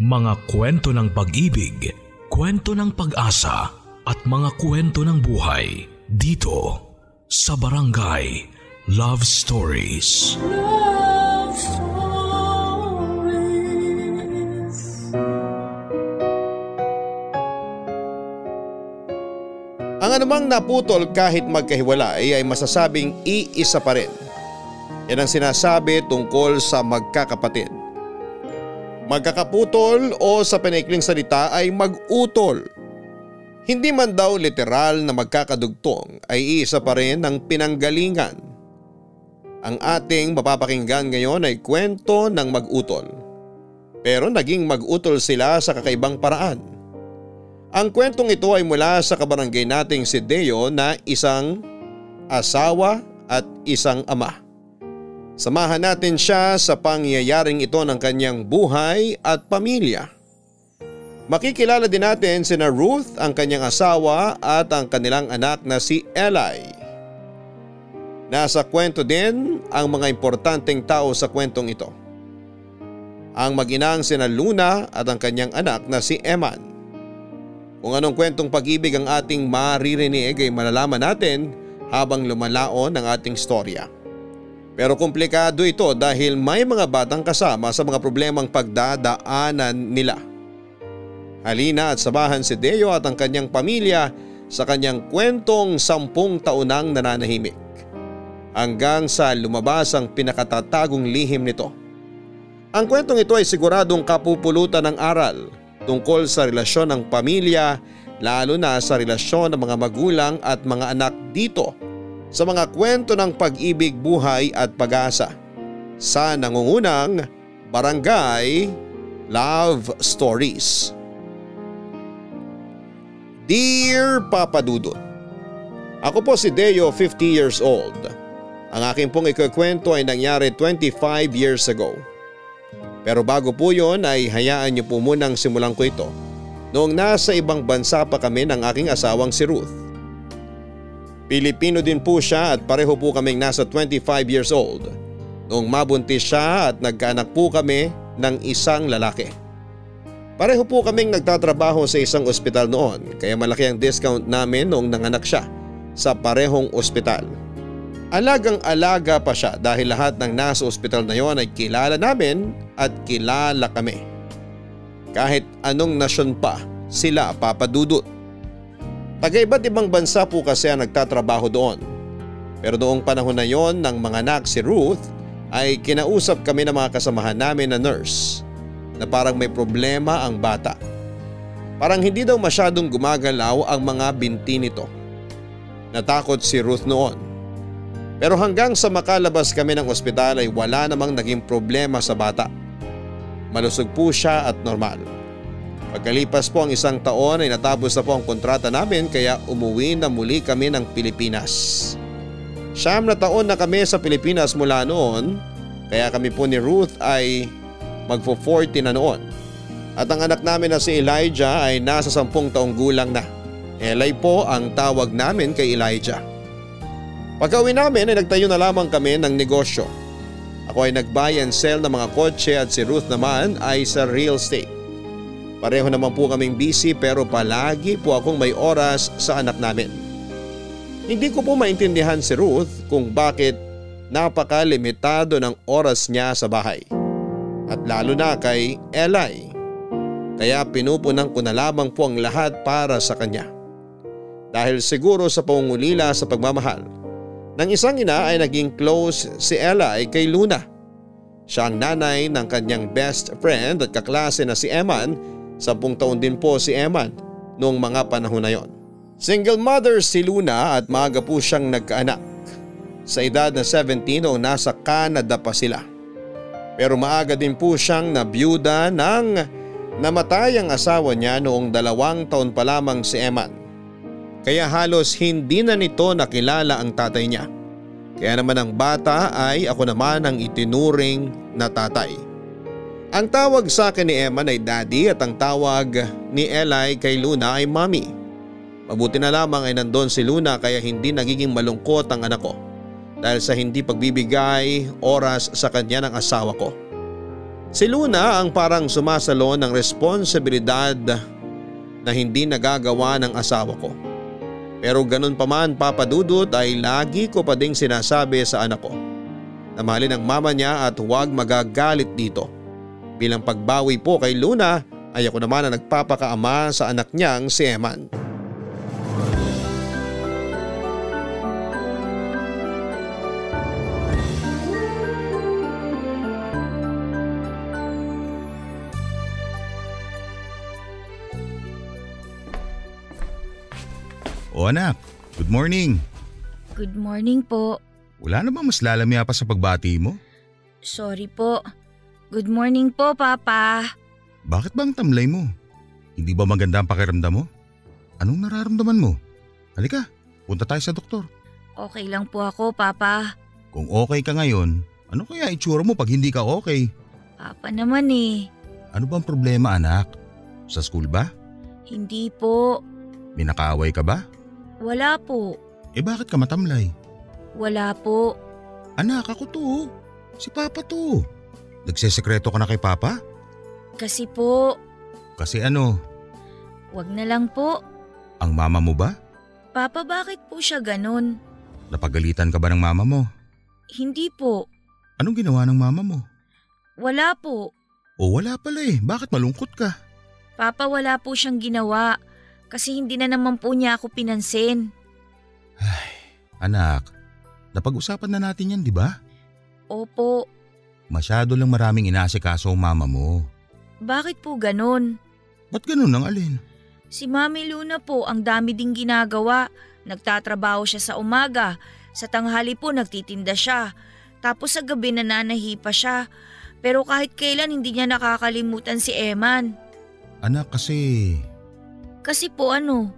Mga kwento ng pag-ibig, kwento ng pag-asa at mga kwento ng buhay dito sa Barangay Love Stories. Love Stories. Ang anumang naputol kahit magkahiwalay ay masasabing iisa pa rin. Yan ang sinasabi tungkol sa magkakapatid. Magkakaputol o sa pinaikling salita ay mag-utol. Hindi man daw literal na magkakadugtong ay isa pa rin ang pinanggalingan. Ang ating mapapakinggan ngayon ay kwento ng mag-utol. Pero naging mag-utol sila sa kakaibang paraan. Ang kwentong ito ay mula sa kabarangay nating si Deo na isang asawa at isang ama. Samahan natin siya sa pangyayaring ito ng kanyang buhay at pamilya. Makikilala din natin sina Ruth, ang kanyang asawa at ang kanilang anak na si Eli. Nasa kwento din ang mga importanteng tao sa kwentong ito. Ang mag-inang sina Luna at ang kanyang anak na si Eman. Kung anong kwentong pag-ibig ang ating maririnig ay malalaman natin habang lumalaon ang ating storya. Pero komplikado ito dahil may mga batang kasama sa mga problemang pagdadaanan nila. Halina at samahan si Deo at ang kanyang pamilya sa kanyang kwentong 10 taon nang nananahimik. Hanggang sa lumabas ang pinakatatagong lihim nito. Ang kwentong ito ay siguradong kapupulutan ng aral tungkol sa relasyon ng pamilya, lalo na sa relasyon ng mga magulang at mga anak dito sa mga kwento ng pag-ibig, buhay at pag-asa sa nangungunang Barangay Love Stories. Dear Papa Dudut, ako po si Deo, 50 years old. Ang aking pong ikukwento ay nangyari 25 years ago. Pero bago po yon ay hayaan niyo po munang simulan ko ito noong nasa ibang bansa pa kami ng aking asawang si Ruth. Pilipino din po siya at pareho po kaming nasa 25 years old. Noong mabuntis siya at nagkaanak po kami ng isang lalaki. Pareho po kaming nagtatrabaho sa isang ospital noon kaya malaki ang discount namin noong nanganak siya sa parehong ospital. Alagang-alaga pa siya dahil lahat ng nasa ospital na yon ay kilala namin at kilala kami. Kahit anong nasyon pa sila, Papa Dudut. Taga-iba't ibang bansa po kasi ang nagtatrabaho doon. Pero noong panahon na yon ng mga anak si Ruth ay kinausap kami ng mga kasamahan namin na nurse na parang may problema ang bata. Parang hindi daw masyadong gumagalaw ang mga binti nito. Natakot si Ruth noon. Pero hanggang sa makalabas kami ng ospital ay wala namang naging problema sa bata. Malusog po siya at normal. Pagkalipas po ang 1 taon ay natapos na po ang kontrata namin kaya umuwi na muli kami ng Pilipinas. 9 taon na kami sa Pilipinas mula noon kaya kami po ni Ruth ay magpo-40 na noon. At ang anak namin na si Elijah ay nasa 10 taong gulang na. Eli po ang tawag namin kay Elijah. Pagka-uwi namin ay nagtayo na lamang kami ng negosyo. Ako ay nag-buy and sell ng mga kotse at si Ruth naman ay sa real estate. Pareho naman po kaming busy pero palagi po akong may oras sa anak namin. Hindi ko po maintindihan si Ruth kung bakit napakalimitado ng oras niya sa bahay. At lalo na kay Eli. Kaya pinupunan ko na lamang po ang lahat para sa kanya. Dahil siguro sa pangungulila sa pagmamahal. Nang isang ina ay naging close si Eli kay Luna. Siya ang nanay ng kanyang best friend at kaklase na si Eman. 10 taon din po si Eman noong mga panahon na yon. Single mother si Luna at maaga po siyang nagkaanak. Sa edad na 17 noong nasa Canada pa sila. Pero maaga din po siyang nabiyuda nang namatay ang asawa niya noong 2 taon pa lamang si Eman. Kaya halos hindi na nito nakilala ang tatay niya. Kaya naman ang bata ay ako naman ang itinuring na tatay. Ang tawag sa akin ni Eman ay Daddy at ang tawag ni Eli kay Luna ay Mommy. Mabuti na lamang ay nandun si Luna kaya hindi nagiging malungkot ang anak ko dahil sa hindi pagbibigay oras sa kanya ng asawa ko. Si Luna ang parang sumasalo ng responsibilidad na hindi nagagawa ng asawa ko. Pero ganun pa man, Papa Dudut, ay lagi ko pa ding sinasabi sa anak ko na mahalin ang mama niya at huwag magagalit dito. Bilang pagbawi po kay Luna ay ako naman ang nagpapakaama sa anak niyang si Eman. O anak, good morning. Good morning po. Wala na ba mas lalamya pa sa pagbati mo? Sorry po. Good morning po, Papa. Bakit bang tamlay mo? Hindi ba maganda ang pakiramdam mo? Anong nararamdaman mo? Halika, punta tayo sa doktor. Okay lang po ako, Papa. Kung okay ka ngayon, ano kaya itsura mo pag hindi ka okay? Papa naman eh. Ano bang problema, anak? Sa school ba? Hindi po. May nakaaway ka ba? Wala po. Eh bakit ka matamlay? Wala po. Anak, ako to. Si Papa to. Nagsesekreto ka na kay Papa? Kasi po. Kasi ano? Wag na lang po. Ang mama mo ba? Papa, bakit po siya ganun? Napagalitan ka ba ng mama mo? Hindi po. Anong ginawa ng mama mo? Wala po. O wala pala eh. Bakit malungkot ka? Papa, wala po siyang ginawa. Kasi hindi na naman po niya ako pinansin. Ay, anak, napag-usapan na natin yan, di ba? Opo. Masyado lang maraming inaasikaso ang mama mo. Bakit po ganun? Ba't ganun ang alin? Si Mami Luna po ang dami ding ginagawa. Nagtatrabaho siya sa umaga. Sa tanghali po nagtitinda siya. Tapos sa gabi nananahi pa siya. Pero kahit kailan hindi niya nakakalimutan si Eman. Anak, kasi… Kasi po ano?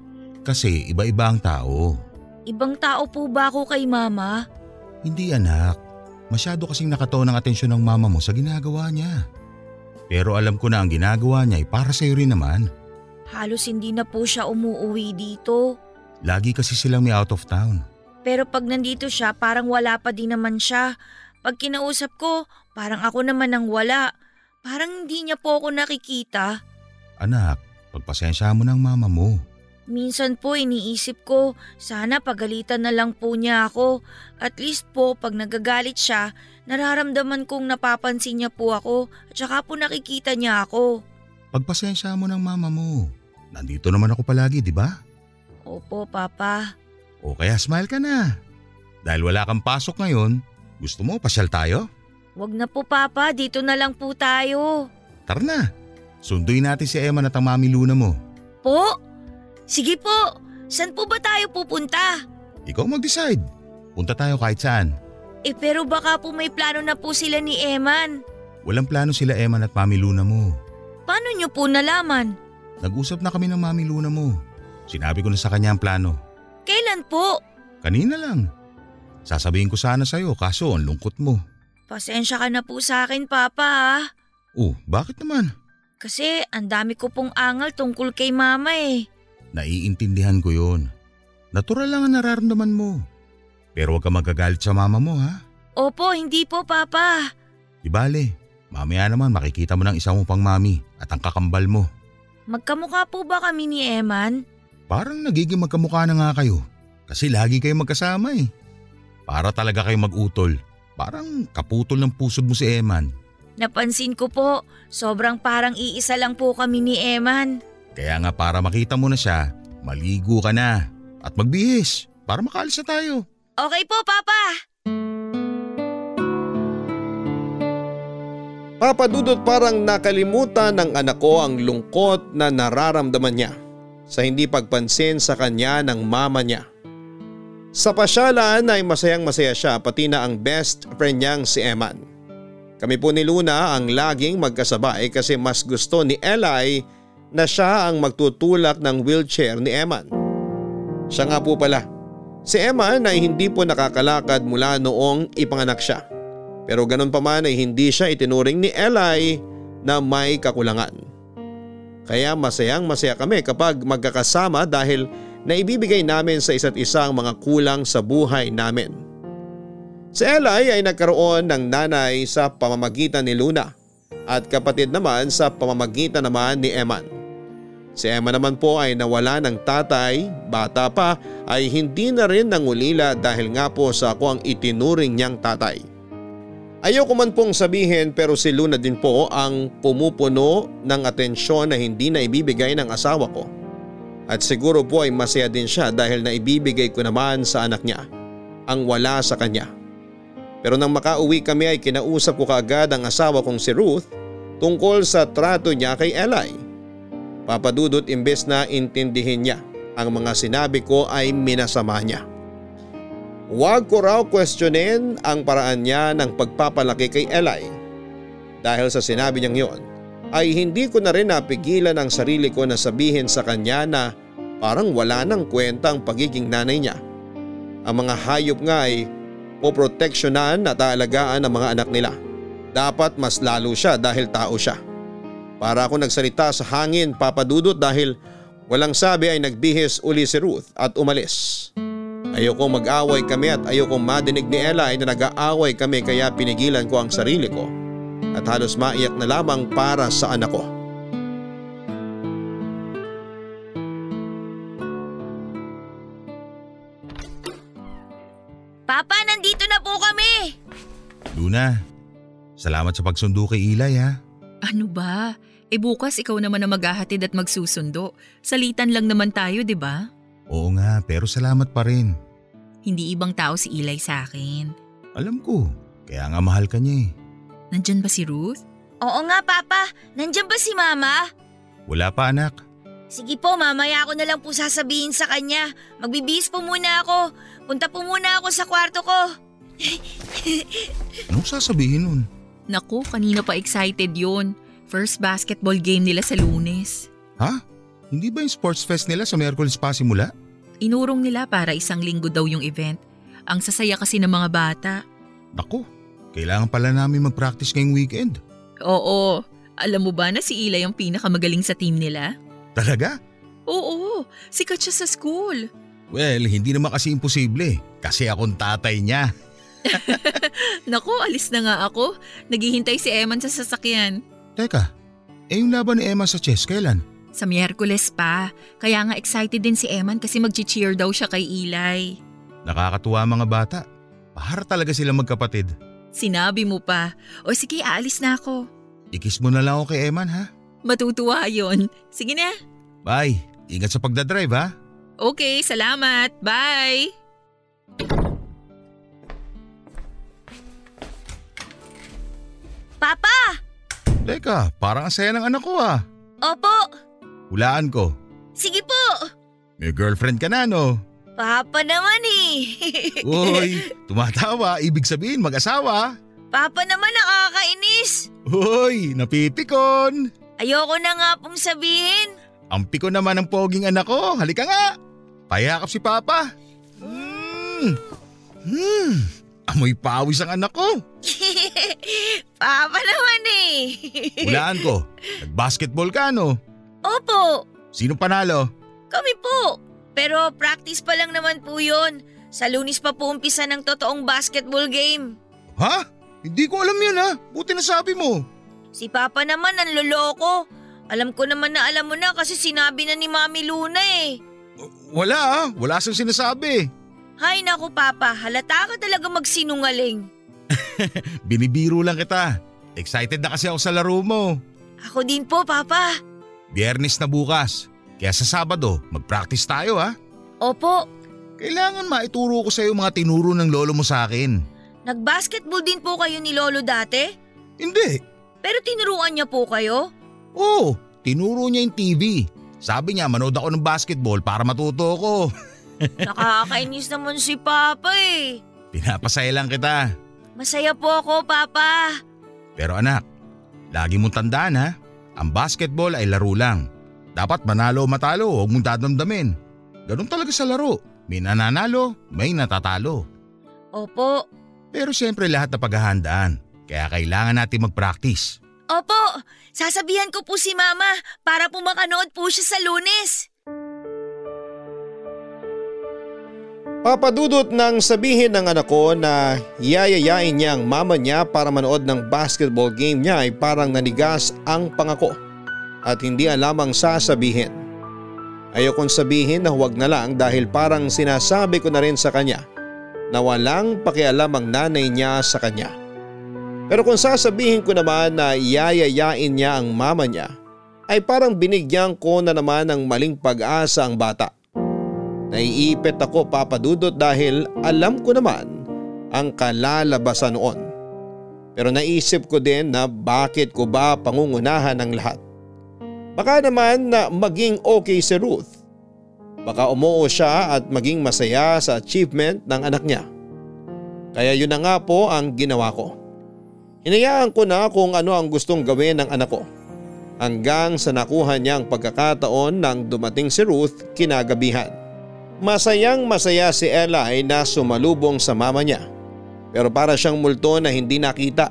Kasi iba-iba ang tao. Ibang tao po ba ako kay mama? Hindi anak. Masyado kasing nakataon ang atensyon ng mama mo sa ginagawa niya. Pero alam ko na ang ginagawa niya ay para sa'yo rin naman. Halos hindi na po siya umuuwi dito. Lagi kasi silang may out of town. Pero pag nandito siya parang wala pa din naman siya. Pag kinausap ko parang ako naman ang wala. Parang hindi niya po ako nakikita. Anak, pagpasensya mo ng mama mo. Minsan po iniisip ko, sana pagalitan na lang po niya ako. At least po pag nagagalit siya, nararamdaman kong napapansin niya po ako at saka po nakikita niya ako. Pagpasensya mo ng mama mo. Nandito naman ako palagi, di ba? Opo, Papa. O kaya smile ka na. Dahil wala kang pasok ngayon, gusto mo pasyal tayo? Wag na po, Papa, dito na lang po tayo. Tara na. Sunduin natin si Emma at ang Mami Luna mo. Po? Sige po. Saan po ba tayo pupunta? Ikaw mag-decide. Punta tayo kahit saan. Eh pero baka po may plano na po sila ni Eman. Walang plano sila Eman at Mami Luna mo. Paano niyo po nalaman? Nag-usap na kami ng Mami Luna mo. Sinabi ko na sa kanya ang plano. Kailan po? Kanina lang. Sasabihin ko sana sa'yo kaso ang lungkot mo. Pasensya ka na po sa akin, Papa ha? Oh, bakit naman? Kasi ang dami ko pong angal tungkol kay mama eh. Naiintindihan ko yun. Natural lang ang nararamdaman mo. Pero huwag ka magagalit sa mama mo ha? Opo, hindi po Papa. Di bale, mamaya naman makikita mo ng isang mo pang mami at ang kakambal mo. Magkamukha po ba kami ni Eman? Parang nagiging magkamukha na nga kayo. Kasi lagi kayo magkasama eh. Para talaga kayo mag-utol. Parang kaputol ng pusod mo si Eman. Napansin ko po, sobrang parang iisa lang po kami ni Eman. Kaya nga para makita mo na siya, maligo ka na at magbihis para makaalis na tayo. Okay po, Papa! Papa Dudut, parang nakalimutan ng anak ko ang lungkot na nararamdaman niya sa hindi pagpansin sa kanya ng mama niya. Sa pasyalan ay masayang masaya siya pati na ang best friend niyang si Eman. Kami po ni Luna ang laging magkasabay kasi mas gusto ni Eli na siya ang magtutulak ng wheelchair ni Eman. Siya nga po pala. Si Eman ay hindi po nakakalakad mula noong ipanganak siya. Pero ganun pa man ay hindi siya itinuring ni Eli na may kakulangan. Kaya masayang masaya kami kapag magkakasama dahil naibibigay namin sa isa't isa ang mga kulang sa buhay namin. Si Eli ay nagkaroon ng nanay sa pamamagitan ni Luna at kapatid naman sa pamamagitan naman ni Eman. Si Eman naman po ay nawala ng tatay, bata pa ay hindi na rin nangulila dahil nga po sa ako ang itinuring niyang tatay. Ayoko man pong sabihin pero si Luna din po ang pumupuno ng atensyon na hindi na ibibigay ng asawa ko. At siguro po ay masaya din siya dahil naibibigay ko naman sa anak niya ang wala sa kanya. Pero nang makauwi kami ay kinausap ko kaagad ang asawa kong si Ruth tungkol sa trato niya kay Eli. Papa Dudut, imbes na intindihin niya ang mga sinabi ko ay minasama niya. Huwag ko raw questionin ang paraan niya ng pagpapalaki kay Eli. Dahil sa sinabi niyang yon ay hindi ko na rin napigilan ang sarili ko na sabihin sa kanya na parang wala nang kwenta ang pagiging nanay niya. Ang mga hayop nga ay poproteksyonan at aalagaan ang mga anak nila. Dapat mas lalo siya dahil tao siya. Para ako nagsalita sa hangin, Papa Dudut, dahil walang sabi ay nagbihis uli si Ruth at umalis. Ayokong mag-away kami at ayokong madinig ni Eli na nag-aaway kami kaya pinigilan ko ang sarili ko at halos maiyak na lamang para sa anak ko. Papa, nandito na po kami! Luna, salamat sa pagsundo kay Eli ha. Ano ba? Bukas ikaw naman ang maghahatid at magsusundo. Salitan lang naman tayo, di ba? Oo nga, pero salamat pa rin. Hindi ibang tao si Eli sa akin. Alam ko, kaya nga mahal ka niya eh. Nandyan ba si Ruth? Oo nga, Papa. Nandyan ba si Mama? Wala pa, anak. Sige po, mamaya ako na lang po sasabihin sa kanya. Magbibihis po muna ako. Punta po muna ako sa kwarto ko. Anong sasabihin nun? Naku, kanina pa excited yon. First basketball game nila sa Lunes. Ha? Hindi ba yung sports fest nila sa Miyerkules pa simula? Inurong nila para 1 linggo daw yung event. Ang sasaya kasi ng mga bata. Naku, kailangan pala namin mag-practice ngayong weekend. Oo, alam mo ba na si Eli ang pinakamagaling sa team nila? Talaga? Oo, sikat siya sa school. Well, hindi naman kasi imposible kasi akong tatay niya. Naku, alis na nga ako. Naghihintay si Eman sa sasakyan. Teka, yung laban ni Eman sa chess kailan? Sa Miyerkules pa. Kaya nga excited din si Eman kasi mag-cheer daw siya kay Eli. Nakakatuwa mga bata. Para talaga silang magkapatid. Sinabi mo pa. O sige, aalis na ako. Ikis mo na lang ako kay Eman ha? Matutuwa yon. Sige na. Bye. Ingat sa pagdadrive ha. Okay, salamat. Bye. Papa! Teka, parang asaya ng anak ko ha. Opo. Hulaan ko. Sige po. May girlfriend ka na no? Papa naman eh. Uy, tumatawa. Ibig sabihin mag-asawa. Papa naman nakakainis. Uy, napipikon. Ayoko na nga pong sabihin. Ang piko naman ng poging anak ko. Halika nga. Payakap si Papa. Amoy pawis ang anak ko. Papa naman eh. Hulaan ko. Nag-basketball ka no? Opo. Sino panalo? Kami po. Pero practice pa lang naman po yun. Sa Lunes pa po umpisa ng totoong basketball game. Ha? Hindi ko alam yun ha. Buti na sabi mo. Si Papa naman ang loloko. Alam ko naman na alam mo na kasi sinabi na ni Mami Luna eh. Wala ah, wala siyang sinasabi. Hay naku Papa, halata ka talaga magsinungaling. Binibiro lang kita. Excited na kasi ako sa laro mo. Ako din po Papa. Biyernes na bukas, kaya sa Sabado mag-practice tayo ha. Opo. Kailangan maituro ko sa iyo mga tinuro ng lolo mo sa akin. Nag-basketball din po kayo ni lolo dati? Hindi. Pero tinuruan niya po kayo? Oo, tinuro niya yung TV. Sabi niya manood ako ng basketball para matuto ko. Nakakainis naman si Papa eh. Pinapasaya lang kita. Masaya po ako, Papa. Pero anak, lagi mong tandaan ha, ang basketball ay laro lang. Dapat manalo o matalo, huwag mong dadamdamin. Ganun talaga sa laro, may nananalo, may natatalo. Opo. Pero siyempre lahat na paghahandaan. Kaya kailangan natin mag-practice. Opo, sasabihan ko po si Mama para po makanood po siya sa Lunes. Papadudot nang sabihin ng anak ko na yayayain niya ang mama niya para manood ng basketball game niya ay parang nanigas ang pangako at hindi alam ang sasabihin. Ayokong sabihin na huwag na lang dahil parang sinasabi ko na rin sa kanya na walang pakialam ang nanay niya sa kanya. Pero kung sasabihin ko naman na yayayain niya ang mama niya ay parang binigyan ko na naman ng maling pag-asa ang bata. Naiipit ako papadudot dahil alam ko naman ang kalalabasan noon. Pero naisip ko din na bakit ko ba pangungunahan ang lahat. Baka naman na maging okay si Ruth. Baka umuo siya at maging masaya sa achievement ng anak niya. Kaya yun na nga po ang ginawa ko. Hinayaan ko na kung ano ang gustong gawin ng anak ko. Hanggang sa nakuha niya ang pagkakataon nang dumating si Ruth kinagabihan. Masayang masaya si Ella ay nasumalubong sa mama niya, pero para siyang multo na hindi nakita.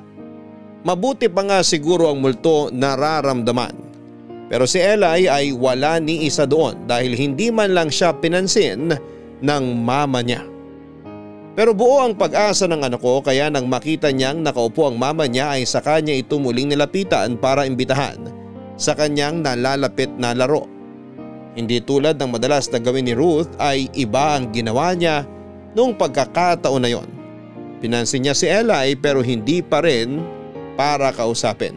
Mabuti pa nga siguro ang multo nararamdaman. Pero si Ella ay wala ni isa doon dahil hindi man lang siya pinansin ng mama niya. Pero buo ang pag-asa ng anak ko kaya nang makita niyang nakaupo ang mama niya ay sa kanya ito muling nilapitan para imbitahan sa kanyang nalalapit na laro. Hindi tulad ng madalas na gawin ni Ruth ay iba ang ginawa niya noong pagkakataon na yon. Pinansin niya si Eli pero hindi pa rin para kausapin,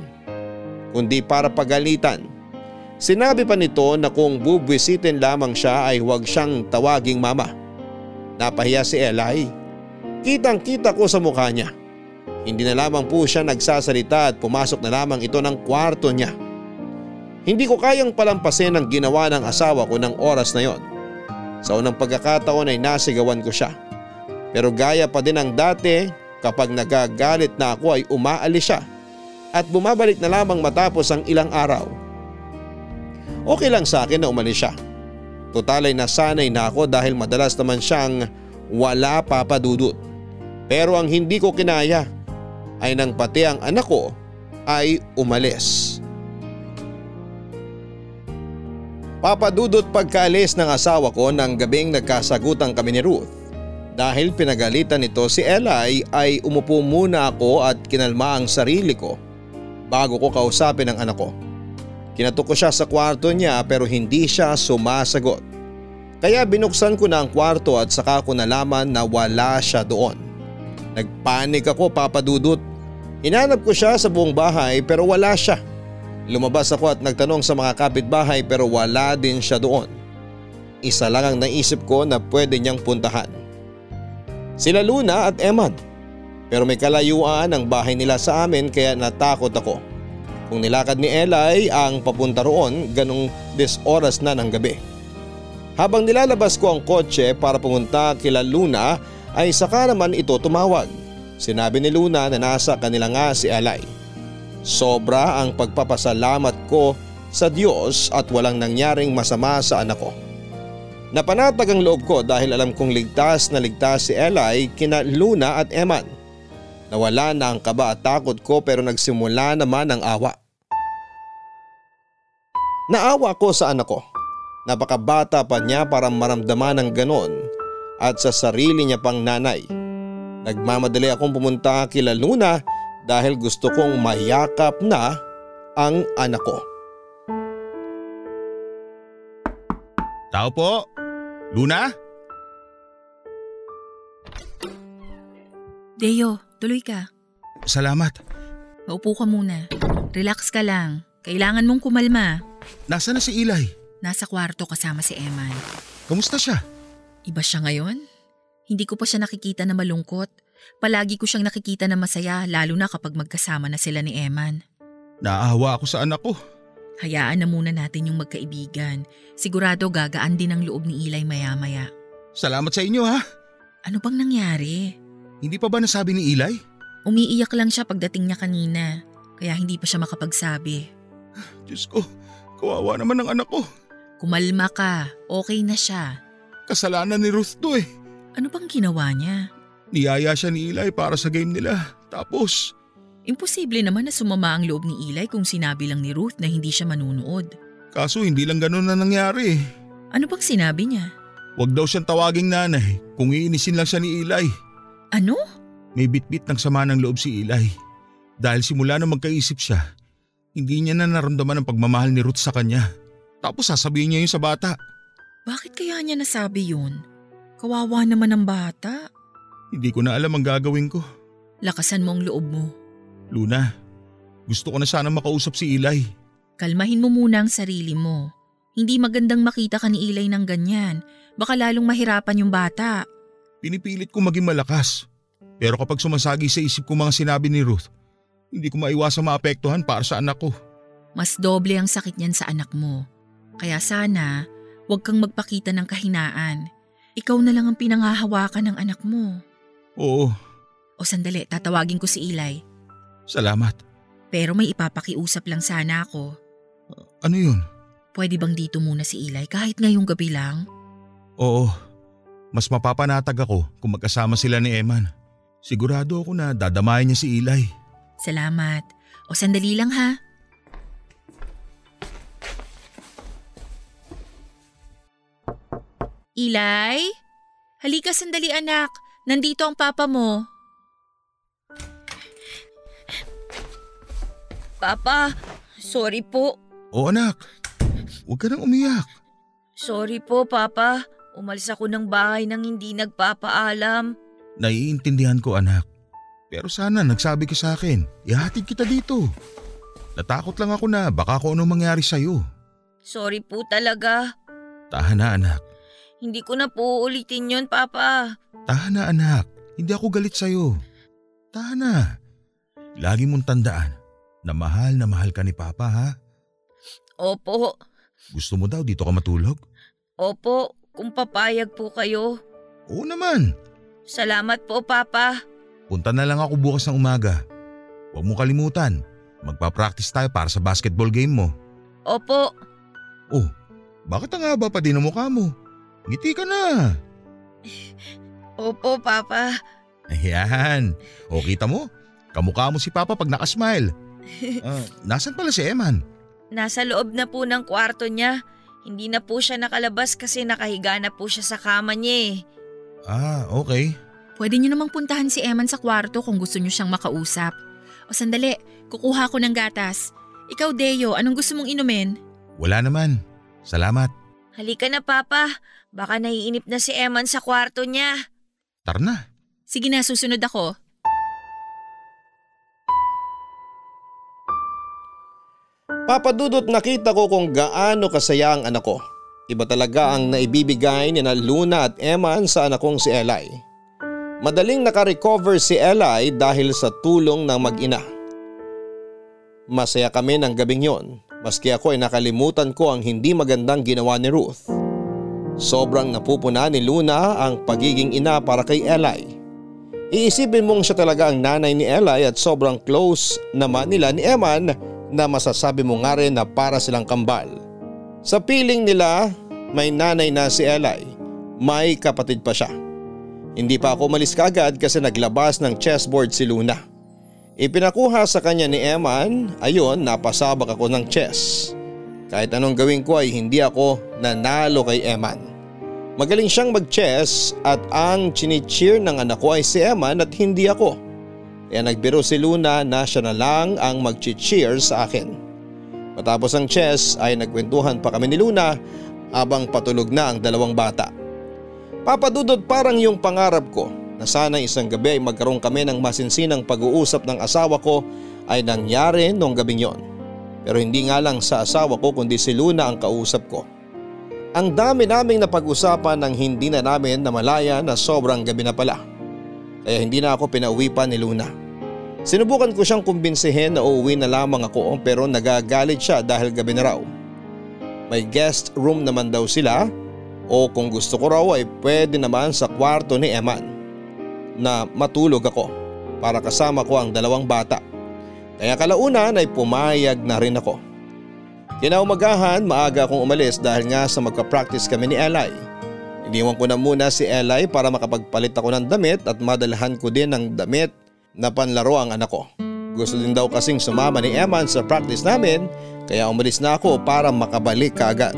kundi para pagalitan. Sinabi pa nito na kung bubwisitin lamang siya ay huwag siyang tawaging mama. Napahiya si Eli. Kitang kita ko sa mukha niya. Hindi na lamang po siya nagsasalita at pumasok na lamang ito ng kwarto niya. Hindi ko kayang palampasin ang ginawa ng asawa ko ng oras na yon. Sa unang pagkakataon ay nasigawan ko siya. Pero gaya pa din ang dati, kapag nagagalit na ako ay umaalis siya at bumabalik na lamang matapos ang ilang araw. Okay lang sa akin na umalis siya. Total ay nasanay na ako dahil madalas naman siyang wala papadudot. Pero ang hindi ko kinaya ay nang pati ang anak ko ay umalis. Papadudot pagkaalis ng asawa ko ng gabing nagkasagutan kami ni Ruth. Dahil pinagalitan nito si Eli ay umupo muna ako at kinalma ang sarili ko bago ko kausapin ang anak ko. Kinatok ko siya sa kwarto niya pero hindi siya sumasagot. Kaya binuksan ko na ang kwarto at saka ko nalaman na wala siya doon. Nagpanik ako papadudot. Hinanap ko siya sa buong bahay pero wala siya. Lumabas ako at nagtanong sa mga kapitbahay pero wala din siya doon. Isa lang ang naisip ko na pwede niyang puntahan. Sila Luna at Emad. Pero may kalayuan ang bahay nila sa amin kaya natakot ako. Kung nilakad ni Eli ang papunta roon, ganong 10 oras na ng gabi. Habang nilalabas ko ang kotse para pumunta kila Luna ay saka naman ito tumawag. Sinabi ni Luna na nasa kanila nga si Eli. Sobra ang pagpapasalamat ko sa Diyos at walang nangyaring masama sa anak ko. Napanatag ang loob ko dahil alam kong ligtas na ligtas si Eli, kina Luna at Eman. Nawala na ang kaba at takot ko pero nagsimula naman ang awa. Naawa ko sa anak ko. Napakabata pa niya para maramdaman ang ganon at sa sarili niya pang nanay. Nagmamadali akong pumunta kila Luna dahil gusto kong mayakap na ang anak ko. Tao po? Luna? Deo, tuloy ka. Salamat. Maupo ka muna. Relax ka lang. Kailangan mong kumalma. Nasaan na si Eli? Nasa kwarto kasama si Eman. Kamusta siya? Iba siya ngayon. Hindi ko pa siya nakikita na malungkot. Palagi ko siyang nakikita na masaya lalo na kapag magkasama na sila ni Eman. Naawa ako sa anak ko. Hayaan na muna natin yung magkaibigan. Sigurado gagaan din ang loob ni Eli maya-maya. Salamat sa inyo ha. Ano bang nangyari? Hindi pa ba nasabi ni Eli? Umiiyak lang siya pagdating niya kanina. Kaya hindi pa siya makapagsabi. Diyos ko, kawawa naman ang anak ko. Kumalma ka, okay na siya. Kasalanan ni Ruth to eh. Ano bang ginawa niya? Niyaya siya ni Eli para sa game nila. Tapos… Imposible naman na sumama ang loob ni Eli kung sinabi lang ni Ruth na hindi siya manunood. Kaso hindi lang ganun na nangyari. Ano bang sinabi niya? Huwag daw siyang tawaging nanay kung iinisin lang siya ni Eli. Ano? May bitbit ng sama ng loob si Eli. Dahil simula na magkaisip siya, hindi niya na naramdaman ang pagmamahal ni Ruth sa kanya. Tapos sasabihin niya yun sa bata. Bakit kaya niya nasabi yun? Kawawa naman ang bata. Hindi ko na alam ang gagawin ko. Lakasan mo ang loob mo. Luna, gusto ko na sana makausap si Eli. Kalmahin mo muna ang sarili mo. Hindi magandang makita ka ni Eli ng ganyan. Baka lalong mahirapan yung bata. Pinipilit ko maging malakas. Pero kapag sumasagi sa isip ko mga sinabi ni Ruth, hindi ko maiwasang maapektuhan para sa anak ko. Mas doble ang sakit niyan sa anak mo. Kaya sana, huwag kang magpakita ng kahinaan. Ikaw na lang ang pinangahawakan ng anak mo. Oo. O sandali, tatawagin ko si Eli. Salamat. Pero may ipapakiusap lang sana ako. Ano yun? Pwede bang dito muna si Eli kahit ngayong gabi lang? Oo. Mas mapapanatag ako kung magkasama sila ni Eman. Sigurado ako na dadamayan niya si Eli. Salamat. O sandali lang ha. Eli? Halika sandali anak. Nandito ang papa mo. Papa, sorry po. Oo anak. Huwag ka nang umiyak. Sorry po, Papa. Umalis ako ng bahay nang hindi nagpapaalam. Naiintindihan ko, anak. Pero sana nagsabi ka sa akin, ihatid kita dito. Natakot lang ako na baka kung anong mangyari sa'yo. Sorry po talaga. Tahan na, anak. Hindi ko na po uulitin yun, Papa. Tahan na, anak. Hindi ako galit sa'yo. Tahan na. Lagi mong tandaan na mahal ka ni Papa, ha? Opo. Gusto mo daw dito ka matulog? Opo, kung papayag po kayo. Oo naman. Salamat po, Papa. Punta na lang ako bukas ng umaga. Huwag mo kalimutan, magpa-practice tayo para sa basketball game mo. Opo. Oh, bakit ang haba pa din ang mukha mo? Ngiti ka na. Opo, Papa. Ayan. O, kita mo? Kamukha mo si Papa pag nakasmile. Nasaan pala si Eman? Nasa loob na po ng kwarto niya. Hindi na po siya nakalabas kasi nakahiga na po siya sa kama niya eh. Ah, okay. Pwede niyo namang puntahan si Eman sa kwarto kung gusto niyo siyang makausap. O sandali, kukuha ko ng gatas. Ikaw, Deo, anong gusto mong inumin? Wala naman. Salamat. Halika na, Papa. Baka naiinip na si Eman sa kwarto niya. Tara na. Sige na, susunod ako. Papa Dudut, nakita ko kung gaano kasaya ang anak ko. Iba talaga ang naibibigay ni na Luna at Eman sa anak kong si Eli. Madaling nakarecover si Eli dahil sa tulong ng mag-ina. Masaya kami ng gabing yon, maski ako ay nakalimutan ko ang hindi magandang ginawa ni Ruth. Sobrang napupuna ni Luna ang pagiging ina para kay Eli. Iisipin mong siya talaga ang nanay ni Eli at sobrang close naman nila ni Eman na masasabi mo nga rin na para silang kambal. Sa piling nila, may nanay na si Eli. May kapatid pa siya. Hindi pa ako umalis kaagad kasi naglabas ng chessboard si Luna. Ipinakuha sa kanya ni Eman, ayun, napasabak ako ng chess. Kahit anong gawin ko ay hindi ako nanalo kay Eman. Magaling siyang mag-chess at ang chinicheer ng anak ko ay si Eman at hindi ako. Kaya nagbiro si Luna na siya na lang ang mag-cheer sa akin. Matapos ang chess ay nagkwentuhan pa kami ni Luna habang patulog na ang dalawang bata. Papa Dudut, parang yung pangarap ko na sana isang gabi ay magkaroon kami ng masinsinang pag-uusap ng asawa ko ay nangyari noong gabing yon. Pero hindi nga lang sa asawa ko kundi si Luna ang kausap ko. Ang dami naming napag-usapan nang hindi na namin namalaya na sobrang gabi na pala. Kaya hindi na ako pinauwi pa ni Luna. Sinubukan ko siyang kumbinsihin na uuwi na lamang ako pero nagagalit siya dahil gabi na raw. May guest room naman daw sila o kung gusto ko raw ay pwede naman sa kwarto ni Eman na matulog ako para kasama ko ang dalawang bata. Kaya kalaunan ay pumayag na rin ako. Kinaumagahan, maaga akong umalis dahil nga sa magka-practice kami ni Eli. Iniwan ko na muna si Eli para makapagpalit ako ng damit at madalhan ko din ng damit na panlaro ang anak ko. Gusto din daw kasing sumama ni Eman sa practice namin kaya umalis na ako para makabalik kaagad.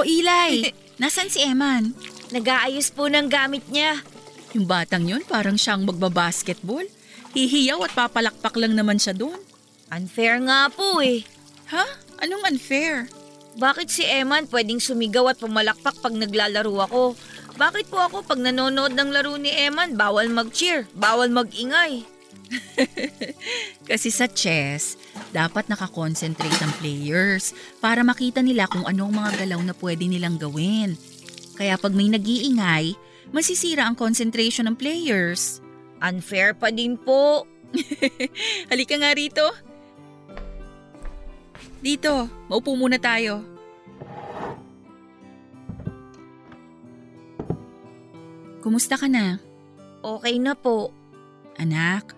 Oh, Eli, nasan si Eman? Nag-aayos po ng gamit niya. Yung batang yun parang siyang magbabasketball. Hihiyaw at papalakpak lang naman siya doon. Unfair nga po eh. Ha? Anong unfair? Bakit si Eman pwedeng sumigaw at pumalakpak pag naglalaro ako? Bakit po ako pag nanonood ng laro ni Eman, bawal mag-cheer, bawal mag-ingay? Kasi sa chess, dapat nakakonsentrate ang players para makita nila kung anong mga galaw na pwede nilang gawin. Kaya pag may nag-iingay, masisira ang concentration ng players. Unfair pa din po. Halika nga rito. Dito, maupo muna tayo. Kumusta ka na? Okay na po. Anak,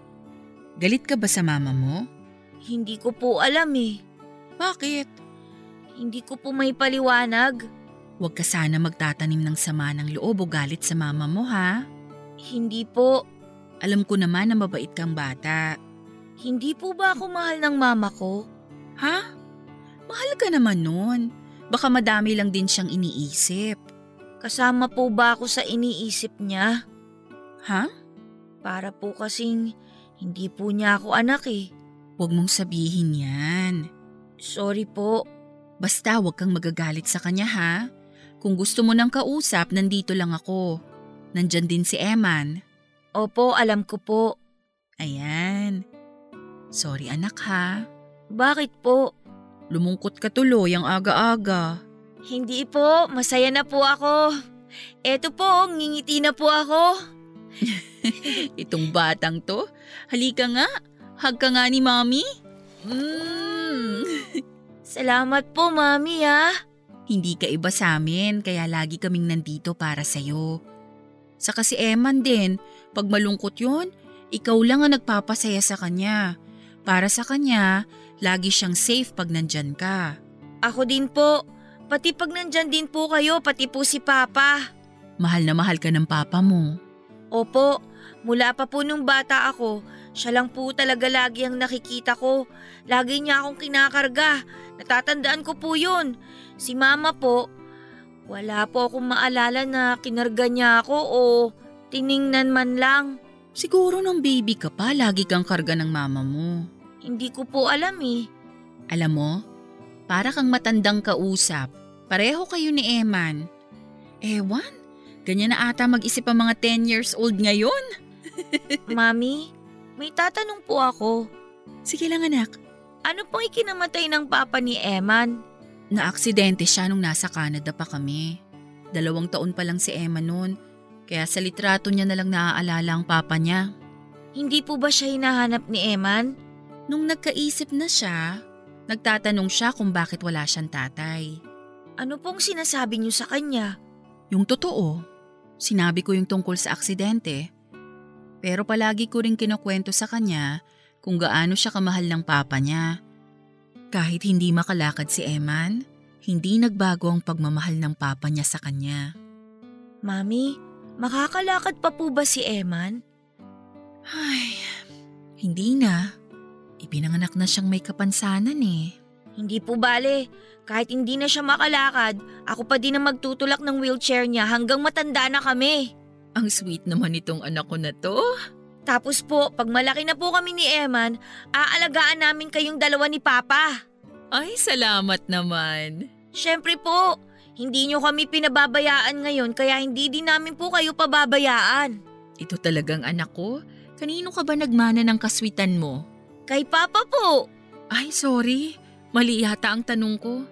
galit ka ba sa mama mo? Hindi ko po alam eh. Bakit? Hindi ko po may paliwanag. Huwag ka sana magtatanim ng sama ng loob o galit sa mama mo, ha? Hindi po. Alam ko naman na mabait kang bata. Hindi po ba ako mahal ng mama ko? Ha? Mahal ka naman nun. Baka madami lang din siyang iniisip. Kasama po ba ako sa iniisip niya? Ha? Para po kasing hindi po niya ako anak eh. Huwag mong sabihin yan. Sorry po. Basta huwag kang magagalit sa kanya, ha? Kung gusto mo nang kausap, nandito lang ako. Nandyan din si Eman. Opo, alam ko po. Ayan. Sorry anak ha. Bakit po? Lumungkot ka tuloy ang aga-aga. Hindi po, masaya na po ako. Eto po, ngingiti na po ako. Itong batang to. Halika nga, hug ka nga ni Mami. Salamat po Mami ha. Hindi ka iba sa amin kaya lagi kaming nandito para sa'yo. Saka si Eman din. Pag malungkot yun, ikaw lang ang nagpapasaya sa kanya. Para sa kanya, lagi siyang safe pag nandyan ka. Ako din po. Pati pag nandyan din po kayo, pati po si Papa. Mahal na mahal ka ng Papa mo. Opo. Mula pa po nung bata ako, siya lang po talaga lagi ang nakikita ko. Lagi niya akong kinakarga. Natatandaan ko po yun. Si Mama po, wala po akong maalala na kinarga niya ako o... tiningnan man lang. Siguro nung baby ka pa, lagi kang karga ng mama mo. Hindi ko po alam eh. Alam mo, para kang matandang kausap. Pareho kayo ni Eman. Ewan, ganyan na ata mag-isip ang mga 10 years old ngayon. Mami, may tatanong po ako. Sige lang anak. Ano pong ikinamatay ng papa ni Eman? Naaksidente siya nung nasa Canada pa kami. 2 taon pa lang si Eman noon. Kaya sa litrato niya na lang naaalala ang papa niya. Hindi po ba siya hinahanap ni Eman? Nung nagkaisip na siya, nagtatanong siya kung bakit wala siyang tatay. Ano pong sinasabi niyo sa kanya? Yung totoo, sinabi ko yung tungkol sa aksidente. Pero palagi ko rin kinukwento sa kanya kung gaano siya kamahal ng papa niya. Kahit hindi makalakad si Eman, hindi nagbago ang pagmamahal ng papa niya sa kanya. Mami, makakalakad pa po ba si Eman? Ay, hindi na. Ipinanganak na siyang may kapansanan eh. Hindi po bale. Kahit hindi na siya makalakad, ako pa din ang magtutulak ng wheelchair niya hanggang matanda na kami. Ang sweet naman itong anak ko na to. Tapos po, pag malaki na po kami ni Eman, aalagaan namin kayong dalawa ni Papa. Ay, salamat naman. Siyempre po. Hindi nyo kami pinababayaan ngayon kaya hindi din namin po kayo pababayaan. Ito talagang anak ko? Kanino ka ba nagmana ng kaswitan mo? Kay Papa po. Ay sorry, mali yata ang tanong ko.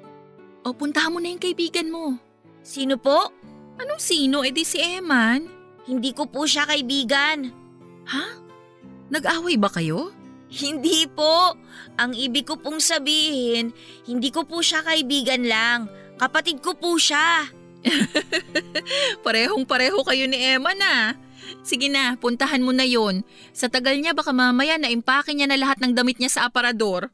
O puntahan mo na yung kaibigan mo. Sino po? Anong sino? Eh di si Eman. Hindi ko po siya kaibigan. Ha? Nag-away ba kayo? Hindi po. Ang ibig ko pong sabihin, hindi ko po siya kaibigan lang. Kapatid ko po siya. Parehong-pareho kayo ni Eman na. Sige na, puntahan mo na yon. Sa tagal niya baka mamaya naimpake niya na lahat ng damit niya sa aparador.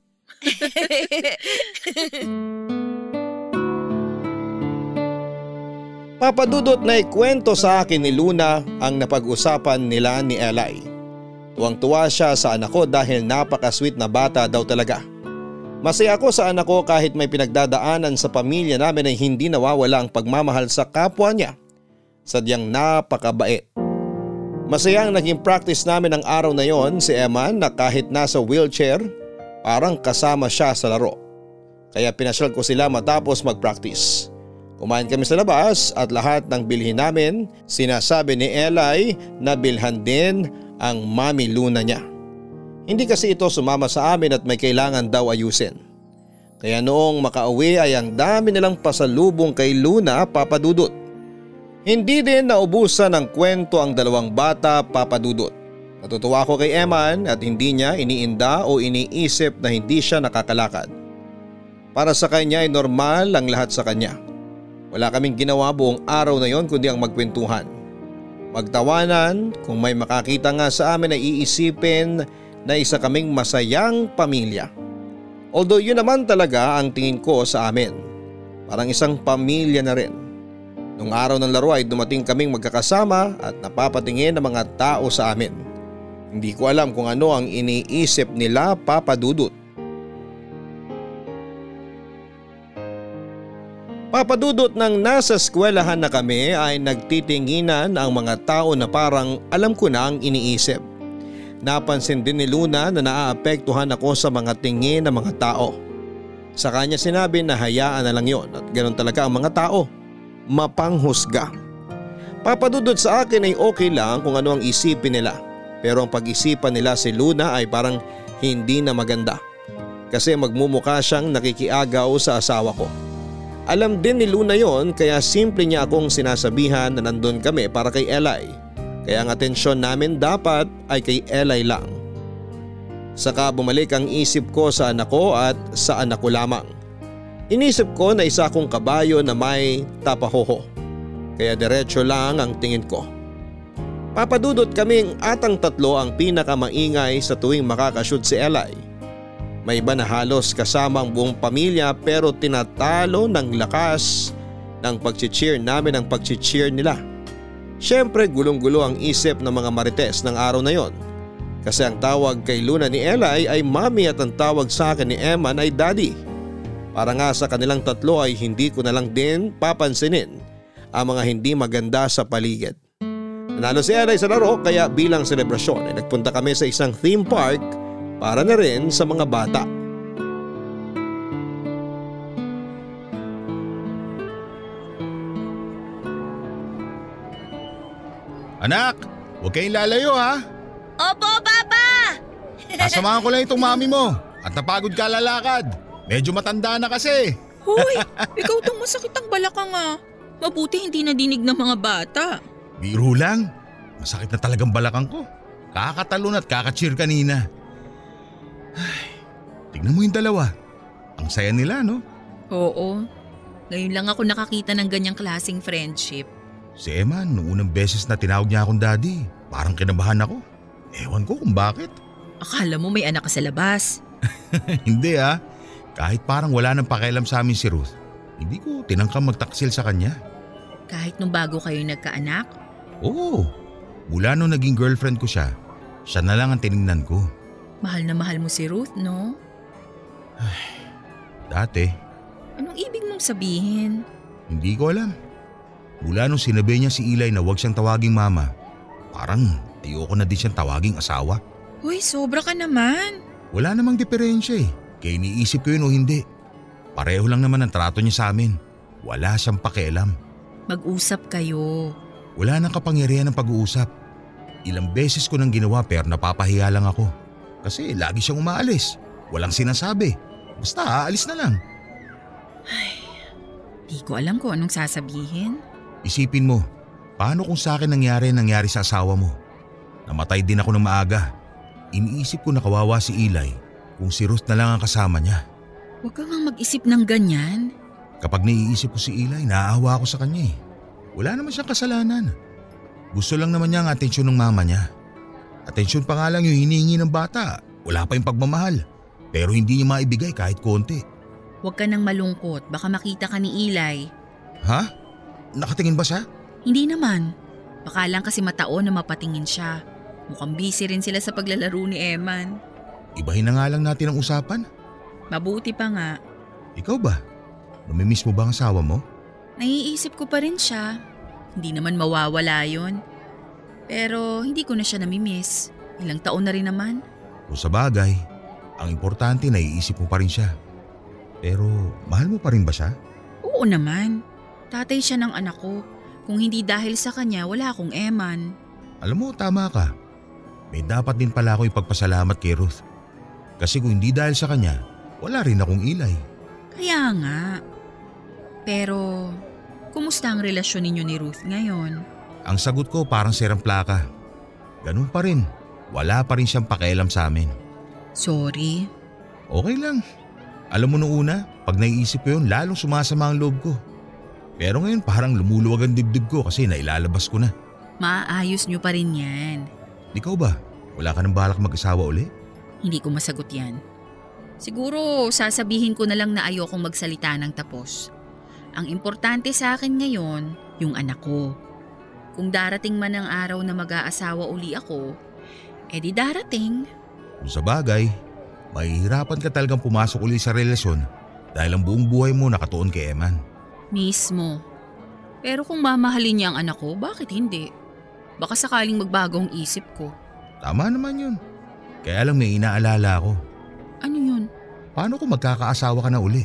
Papa Dudut, na ikwento sa akin ni Luna ang napag-usapan nila ni Eli. Tuwang-tuwa siya sa anak ko dahil napaka-sweet na bata daw talaga. Masaya ako sa anak ko kahit may pinagdadaanan sa pamilya namin ay hindi nawawala ang pagmamahal sa kapwa niya. Sadyang napakabait. Masaya ang naging practice namin ang araw na yon si Emma na kahit nasa wheelchair parang kasama siya sa laro. Kaya pinasyal ko sila matapos mag-practice. Kumain kami sa labas at lahat ng bilhin namin sinasabi ni Eli na bilhan din ang Mami Luna niya. Hindi kasi ito sumama sa amin at may kailangan daw ayusin. Kaya noong makauwi ay ang dami nilang pasalubong kay Luna, Papa Dudut. Hindi din naubusan ng kwento ang dalawang bata, Papa Dudut. Natutuwa ako kay Eman at hindi niya iniinda o iniisip na hindi siya nakakalakad. Para sa kanya ay normal ang lahat sa kanya. Wala kaming ginawa buong araw na yon kundi ang magkwentuhan. Magtawanan, kung may makakita nga sa amin ay iisipin na isa kaming masayang pamilya. Although yun naman talaga ang tingin ko sa amin. Parang isang pamilya na rin. Nung araw ng laro ay dumating kaming magkakasama at napapatingin ng mga tao sa amin. Hindi ko alam kung ano ang iniisip nila, Papa Dudut. Papa Dudut, nang nasa eskwelahan na kami ay nagtitinginan ang mga tao na parang alam ko na ang iniisip. Napansin din ni Luna na naaapektuhan ako sa mga tingin ng mga tao. Sa kanya sinabi na hayaan na lang yon at ganoon talaga ang mga tao. Mapanghusga. Papa Dudut, sa akin ay okay lang kung ano ang isipin nila. Pero ang pag-isipan nila si Luna ay parang hindi na maganda. Kasi magmumukha siyang nakikiagaw sa asawa ko. Alam din ni Luna yon kaya simple niya akong sinasabihan na nandun kami para kay Eli. Kaya ang atensyon namin dapat ay kay Eli lang. Saka bumalik ang isip ko sa anak ko at sa anak ko lamang. Inisip ko na isa akong kabayo na may tapahoho. Kaya diretso lang ang tingin ko. Papa Dudut, kaming atang tatlo ang pinakamaingay sa tuwing makakashoot si Eli. May iba na halos kasama ang buong pamilya pero tinatalo ng lakas ng pag-cheer namin ang pag-cheer nila. Siyempre gulong-gulo ang isip ng mga marites ng araw na yon. Kasi ang tawag kay Luna ni Eli ay Mami at ang tawag sa akin ni Eman ay Daddy. Para nga sa kanilang tatlo ay hindi ko na lang din papansinin ang mga hindi maganda sa paligid. Nanalo si Eli sa laro kaya bilang selebrasyon ay nagpunta kami sa isang theme park para na rin sa mga bata. Anak, huwag kayong lalayo ha. Opo, Papa! Kasamahan ko lang itong mami mo at napagod ka lalakad. Medyo matanda na kasi. Hoy, ikaw itong masakit ang balakang ha. Mabuti hindi nadinig ng mga bata. Biro lang, masakit na talagang balakang ko. Kakatalon at kakacheer kanina. Ay, tignan mo yung dalawa. Ang saya nila, no? Oo, ngayon lang ako nakakita ng ganyang klaseng friendship. Si Eman, noong unang beses na tinawag niya akong daddy, parang kinabahan ako. Ewan ko kung bakit. Akala mo may anak ka sa labas. Hindi ah. Kahit parang wala nang pakialam sa amin si Ruth, hindi ko tinangkang magtaksil sa kanya. Kahit nung bago kayo nagkaanak? Oo. Mula nung naging girlfriend ko siya, siya na lang ang tinignan ko. Mahal na mahal mo si Ruth, no? Ay, dati. Anong ibig mong sabihin? Hindi ko alam. Mula nung sinabi niya si Eli na huwag siyang tawaging mama, parang ayoko na din siyang tawaging asawa. Uy, sobra ka naman. Wala namang diferensya eh. Kaya iniisip ko yun o hindi. Pareho lang naman ang trato niya sa amin. Wala siyang pakialam. Mag-usap kayo. Wala nang kapangyarihan ng pag-uusap. Ilang beses ko nang ginawa pero napapahiya lang ako. Kasi lagi siyang umaalis. Walang sinasabi. Basta aalis na lang. Ay, di ko alam kung anong sasabihin. Isipin mo, paano kung sa akin nangyari sa asawa mo? Namatay din ako ng maaga. Iniisip ko na kawawa si Eli kung si Ruth na lang ang kasama niya. Huwag ka nga mag-isip ng ganyan. Kapag naiisip ko si Eli, naaawa ako sa kanya eh. Wala naman siyang kasalanan. Gusto lang naman niya ang atensyon ng mama niya. Atensyon pa nga lang yung hinihingi ng bata. Wala pa yung pagmamahal. Pero hindi niya maibigay kahit konti. Huwag ka nang malungkot, baka makita ka ni Eli. Ha? Nakatingin ba siya? Hindi naman. Baka lang kasi mataon na mapatingin siya. Mukhang busy rin sila sa paglalaro ni Eman. Ibahin na nga lang natin ang usapan. Mabuti pa nga. Ikaw ba? Namimiss mo ba ang asawa mo? Naiisip ko pa rin siya. Hindi naman mawawala yun. Pero hindi ko na siya namimiss. Ilang taon na rin naman. O sa bagay, ang importante naiisip mo pa rin siya. Pero mahal mo pa rin ba siya? Oo naman. Tatay siya ng anak ko. Kung hindi dahil sa kanya, wala akong Eman. Alam mo, tama ka. May dapat din pala ako ipagpasalamat kay Ruth. Kasi kung hindi dahil sa kanya, wala rin akong Eli. Kaya nga. Pero, kumusta ang relasyon ninyo ni Ruth ngayon? Ang sagot ko parang serang plaka. Ganun pa rin. Wala pa rin siyang pakialam sa amin. Sorry. Okay lang. Alam mo nung una, pag naiisip ko yun, lalong sumasama ang loob ko. Pero ngayon parang lumuluwag ang dibdib ko kasi nailalabas ko na. Maayos nyo pa rin yan. Ikaw ba? Wala ka ng balak mag-asawa ulit? Hindi ko masagot yan. Siguro sasabihin ko na lang na ayokong magsalita ng tapos. Ang importante sa akin ngayon, yung anak ko. Kung darating man ang araw na mag-aasawa uli ako, edi darating. Kung sa bagay, mahihirapan ka talagang pumasok uli sa relasyon dahil ang buong buhay mo nakatuon kay Eman. Mismo. Pero kung mamahalin niya ang anak ko, bakit hindi? Baka sakaling magbago ang isip ko. Tama naman yun. Kaya lang may inaalala ako. Ano yun? Paano kung magkakaasawa ka na uli?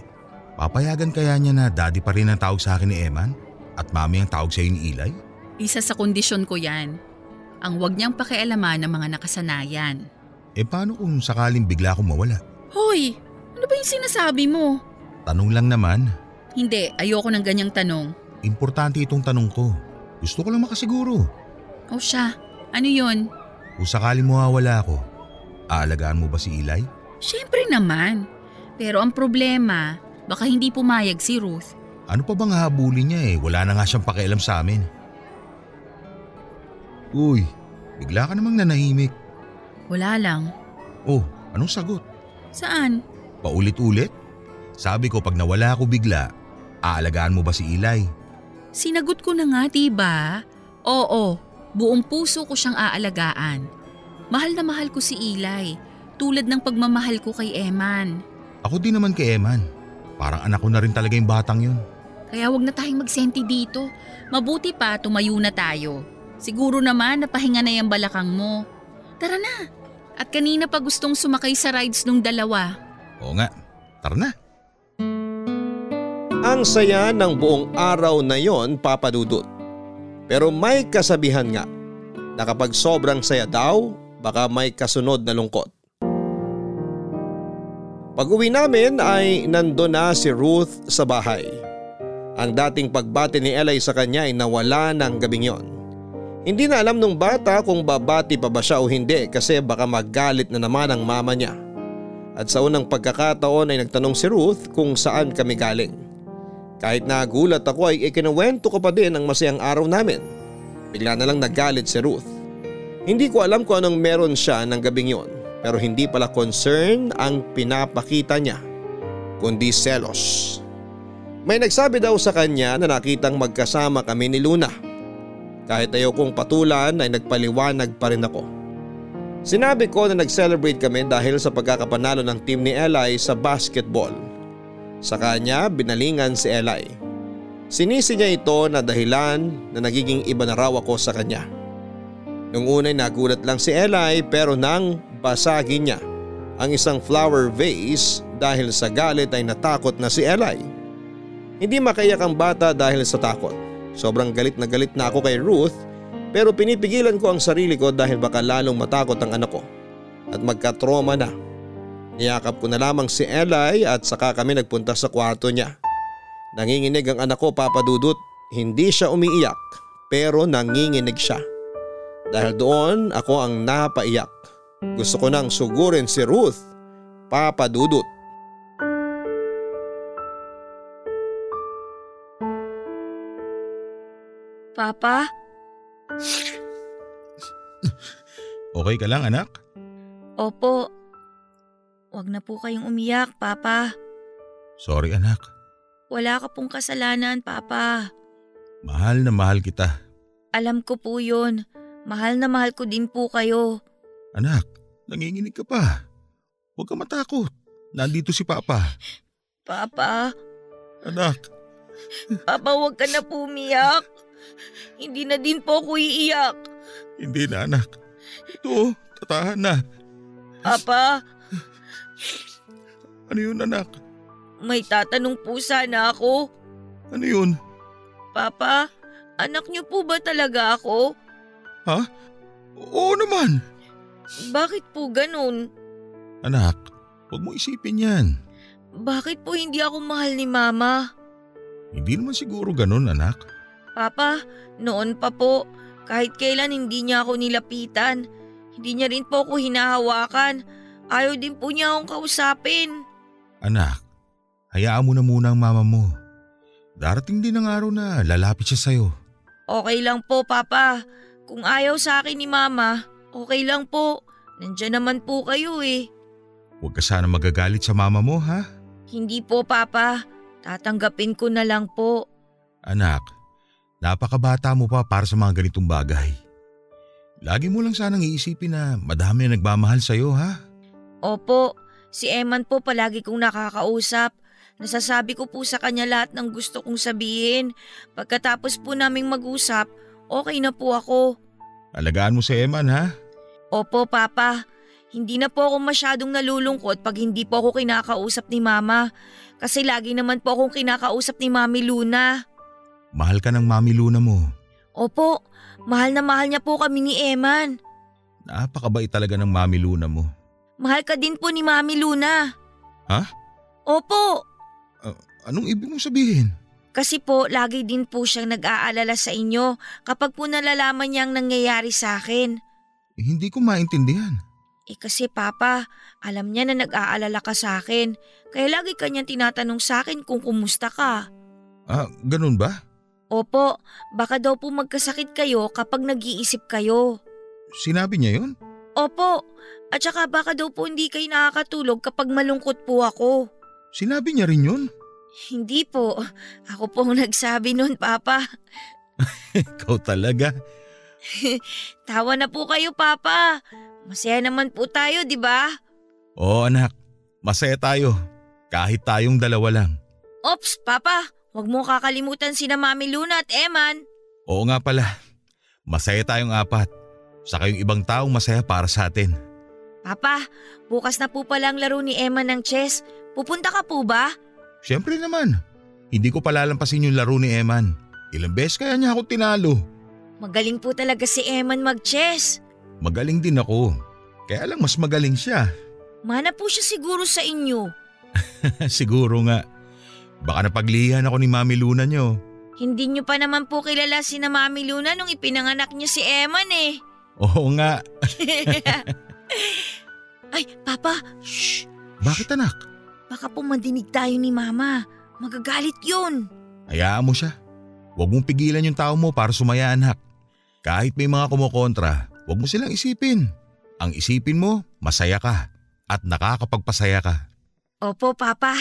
Papayagan kaya niya na daddy pa rin ang tawag sa akin ni Eman at mami ang tawag sa'yo ni Eli? Isa sa kondisyon ko yan. Ang wag niyang pakialaman ng mga nakasanayan. E paano kung sakaling bigla akong mawala? Hoy! Ano ba yung sinasabi mo? Tanong lang naman. Hindi, ayoko ng ganyang tanong. Importante itong tanong ko. Gusto ko lang makasiguro. O siya, ano yun? Kung sakaling mawawala ako, aalagaan mo ba si Eli? Siyempre naman. Pero ang problema, baka hindi pumayag si Ruth. Ano pa bang habulin niya eh? Wala na nga siyang pakialam sa amin. Uy, bigla ka namang nanahimik. Wala lang. Oh, anong sagot? Saan? Paulit-ulit? Sabi ko pag nawala ako bigla, aalagaan mo ba si Eli? Sinagot ko na nga, diba? Oo, buong puso ko siyang aalagaan. Mahal na mahal ko si Eli. Tulad ng pagmamahal ko kay Eman. Ako din naman kay Eman. Parang anak ko na rin talaga yung batang yun. Kaya wag na tayong magsenti dito. Mabuti pa, tumayo na tayo. Siguro naman napahinga na yung balakang mo. Tara na. At kanina pa gustong sumakay sa rides nung dalawa. Oo nga. Tara na. Ang saya ng buong araw na yon, Papa Dudut. Pero may kasabihan nga na kapag sobrang saya daw, baka may kasunod na lungkot. Pag-uwi namin ay nandun na si Ruth sa bahay. Ang dating pagbati ni Eli sa kanya ay nawala ng gabing yon. Hindi na alam nung bata kung babati pa ba siya o hindi kasi baka magalit na naman ang mama niya. At sa unang pagkakataon ay nagtanong si Ruth kung saan kami galing. Kahit nagulat ako ay ikinuwento ko pa din ang masayang araw namin. Bigla na lang nagalit si Ruth. Hindi ko alam kung anong meron siya ng gabing yon. Pero hindi pala concern ang pinapakita niya, kundi selos. May nagsabi daw sa kanya na nakitang magkasama kami ni Luna. Kahit ayokong patulan ay nagpaliwanag pa rin ako. Sinabi ko na nag-celebrate kami dahil sa pagkakapanalo ng team ni Eli sa basketball. Sa kanya binalingan si Eli. Sinisi niya ito na dahilan na nagiging iba na raw ako sa kanya. Nung una'y nagulat lang si Eli pero nang basagin niya ang isang flower vase dahil sa galit ay natakot na si Eli. Hindi makaiyak ang bata dahil sa takot. Sobrang galit na ako kay Ruth pero pinipigilan ko ang sarili ko dahil baka lalong matakot ang anak ko at magka-trauma na. Niyakap ko na lamang si Eli at saka kami nagpunta sa kwarto niya. Nanginginig ang anak ko, Papa Dudut. Hindi siya umiiyak pero nanginginig siya. Dahil doon ako ang napaiyak. Gusto ko nang sugurin si Ruth, Papa Dudut. Papa? Okay ka lang, anak? Opo. Huwag na po kayong umiyak, Papa. Sorry, anak. Wala ka pong kasalanan, Papa. Mahal na mahal kita. Alam ko po yun. Mahal na mahal ko din po kayo. Anak, nanginginig ka pa. Huwag ka matakot. Nandito si Papa. Papa? Anak. Papa, huwag ka na po umiyak. Hindi na din po ako iiyak. Hindi na, anak. Ito, tatahan na. Papa? Ano yun, anak? May tatanong po sana ako. Ano yun? Papa, anak niyo po ba talaga ako? Ha? Oo naman. Bakit po ganun? Anak, huwag mo isipin yan. Bakit po hindi ako mahal ni Mama? Hindi naman siguro ganun, anak. Papa, noon pa po, kahit kailan hindi niya ako nilapitan. Hindi niya rin po ako hinahawakan. Ayaw din po niya akong kausapin. Anak, hayaan mo na muna ang mama mo. Darating din ang araw na lalapit siya sa'yo. Okay lang po, Papa. Kung ayaw sa akin ni Mama, okay lang po. Nandiyan naman po kayo eh. Huwag ka sana magagalit sa mama mo, ha? Hindi po, Papa. Tatanggapin ko na lang po. Anak, napakabata mo pa para sa mga ganitong bagay. Lagi mo lang sanang iisipin na madami na nagmamahal sa'yo, ha? Opo, si Eman po palagi kong nakakausap. Nasasabi ko po sa kanya lahat ng gusto kong sabihin. Pagkatapos po naming mag-usap, okay na po ako. Alagaan mo si Eman, ha? Opo, Papa. Hindi na po ako masyadong nalulungkot pag hindi po ako kinakausap ni Mama. Kasi lagi naman po akong kinakausap ni Mami Luna. Mahal ka ng Mami Luna mo. Opo, mahal na mahal niya po kami ni Eman. Napakabait talaga ng Mami Luna mo. Mahal ka din po ni Mami Luna. Ha? Opo. Anong ibig mong sabihin? Kasi po, lagi din po siyang nag-aalala sa inyo kapag po nalalaman niya ang nangyayari sa akin. Eh, hindi ko maintindihan. Eh kasi Papa, alam niya na nag-aalala ka sa akin. Kaya lagi kanyang tinatanong sa akin kung kumusta ka. Ah, ganun ba? Opo, baka daw po magkasakit kayo kapag nag-iisip kayo. Sinabi niya yun? Opo, at saka baka daw po hindi kayo nakakatulog kapag malungkot po ako. Sinabi niya rin yun? Hindi po, ako pong nagsabi nun, Papa. Ikaw talaga. Tawa na po kayo, Papa. Masaya naman po tayo, di ba? Oo, anak, masaya tayo. Kahit tayong dalawa lang. Ops, Papa. Huwag mo kakalimutan sina Mami Luna at Eman. Oo nga pala. Masaya tayong apat. Saka yung ibang taong masaya para sa atin. Papa, bukas na po pala ang laro ni Eman ng chess. Pupunta ka po ba? Siyempre naman. Hindi ko palalampasin yung laro ni Eman. Ilang beses kaya niya ako tinalo. Magaling po talaga si Eman mag-chess. Magaling din ako. Kaya lang mas magaling siya. Mana po siya siguro sa inyo. Siguro nga. Baka napaglihan ako ni Mami Luna niyo. Hindi niyo pa naman po kilala sina Mami Luna nung ipinanganak niyo si Eman eh. Oo nga. Ay, Papa! Shh! Bakit anak? Baka po mandinig tayo ni Mama. Magagalit yun. Hayaan mo siya. Huwag mong pigilan yung tao mo para sumaya anak. Kahit may mga kumukontra, huwag mo silang isipin. Ang isipin mo, masaya ka. At nakakapagpasaya ka. Opo, Papa.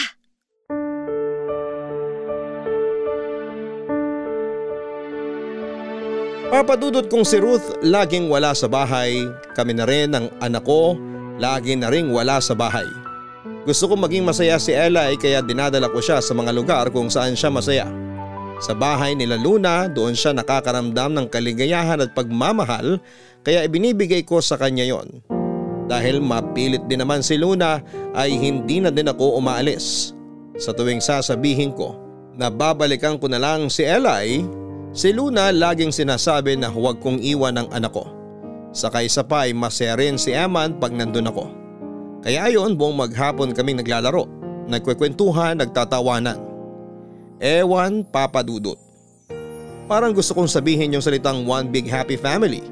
Papadudot kong si Ruth laging wala sa bahay, kami na rin ang anak ko lagi na rin wala sa bahay. Gusto kong maging masaya si Eli kaya dinadala ko siya sa mga lugar kung saan siya masaya. Sa bahay nila Luna doon siya nakakaramdam ng kaligayahan at pagmamahal kaya ibinibigay ko sa kanya yon. Dahil mapilit din naman si Luna ay hindi na din ako umaalis. Sa tuwing sasabihin ko na babalikan ko na lang si Eli, si Luna laging sinasabi na huwag kong iwan ang anak ko. Saka isa pa ay masaya rin si Eman pag nandun ako. Kaya ayon buong maghapon kaming naglalaro, nagkwekwentuhan, nagtatawanan. Ewan, Papa Dudut. Parang gusto kong sabihin yung salitang one big happy family.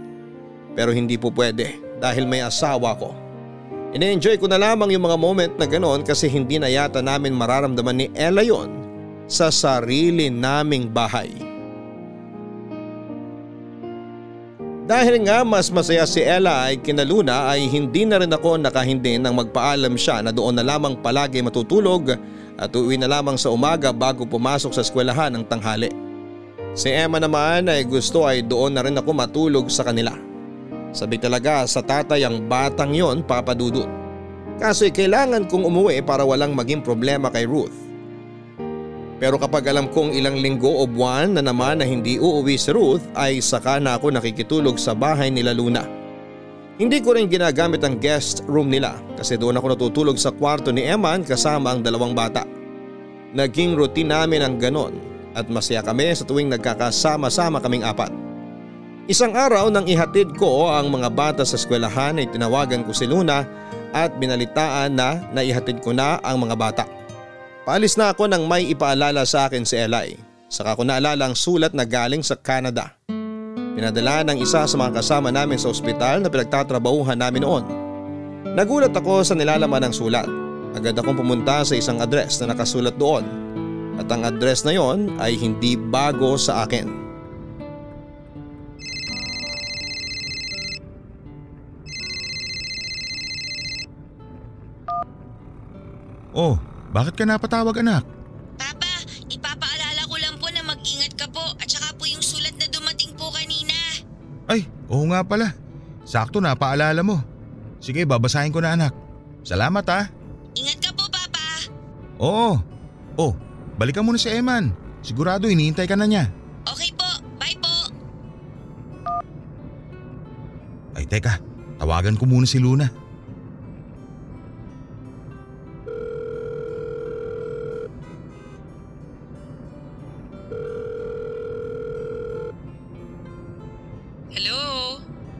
Pero hindi po pwede dahil may asawa ko. Ine-enjoy ko na lamang yung mga moment na ganoon kasi hindi na yata namin mararamdaman ni Ella yon sa sarili naming bahay. Dahil nga mas masaya si Ella ay kina Luna ay hindi na rin ako nakahindi nang magpaalam siya na doon na lamang palagi matutulog at uuwi na lamang sa umaga bago pumasok sa eskwelahan ng tanghali. Si Emma naman ay gusto ay doon na rin ako matulog sa kanila. Sabi talaga sa tatay ang batang yon, Papa Dudut. Kaso'y kailangan kong umuwi para walang maging problema kay Ruth. Pero kapag alam kong ilang linggo o buwan na naman na hindi uuwi si Ruth ay saka na ako nakikitulog sa bahay nila Luna. Hindi ko rin ginagamit ang guest room nila kasi doon ako natutulog sa kwarto ni Eman kasama ang dalawang bata. Naging routine namin ang ganon at masaya kami sa tuwing nagkakasama-sama kaming apat. Isang araw nang ihatid ko ang mga bata sa eskwelahan ay tinawagan ko si Luna at binalitaan na naihatid ko na ang mga bata. Paalis na ako nang may ipaalala sa akin si Eli. Saka ko naalala ang sulat na galing sa Canada. Pinadala ng isa sa mga kasama namin sa ospital na pinagtatrabahuhan namin noon. Nagulat ako sa nilalaman ng sulat. Agad akong pumunta sa isang address na nakasulat doon. At ang address na yon ay hindi bago sa akin. Oh, bakit ka napatawag anak? Papa, ipapaalala ko lang po na mag-ingat ka po at saka po yung sulat na dumating po kanina. Ay, oo nga pala. Sakto napaalala mo. Sige, babasahin ko na anak. Salamat ha. Ingat ka po, Papa. Oo. Oh, balikan muna si Eman. Sigurado hinihintay ka na niya. Okay po, bye po. Ay teka, tawagan ko muna si Luna.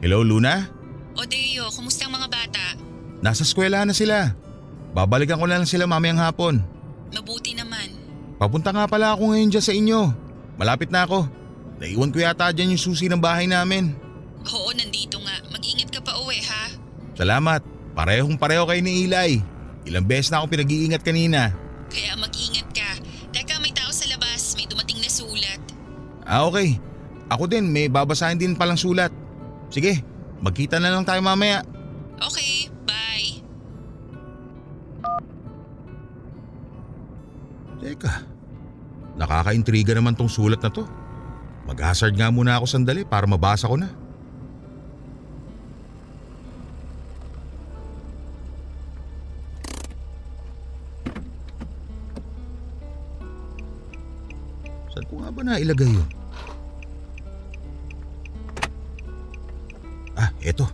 Hello Luna? O Deo, kumusta ang mga bata? Nasa eskwela na sila. Babalikan ko na lang sila mamayang hapon. Mabuti naman. Papunta nga pala ako ngayon dyan sa inyo. Malapit na ako. Naiwan ko yata dyan yung susi ng bahay namin. Oo, nandito nga. Mag-ingat ka pa uwi ha? Salamat. Parehong pareho kayo ni Eli. Ilang beses na akong pinag-iingat kanina. Kaya mag-ingat ka. Teka, may tao sa labas. May dumating na sulat. Ah, okay. Ako din. May babasahin din palang sulat. Sige, magkita na lang tayo mamaya. Okay, bye. Teka, nakakaintriga naman tong sulat na to. Mag-hazard nga muna ako sandali para mabasa ko na. Saan ko nga ba nailagay yun? Ah, eto.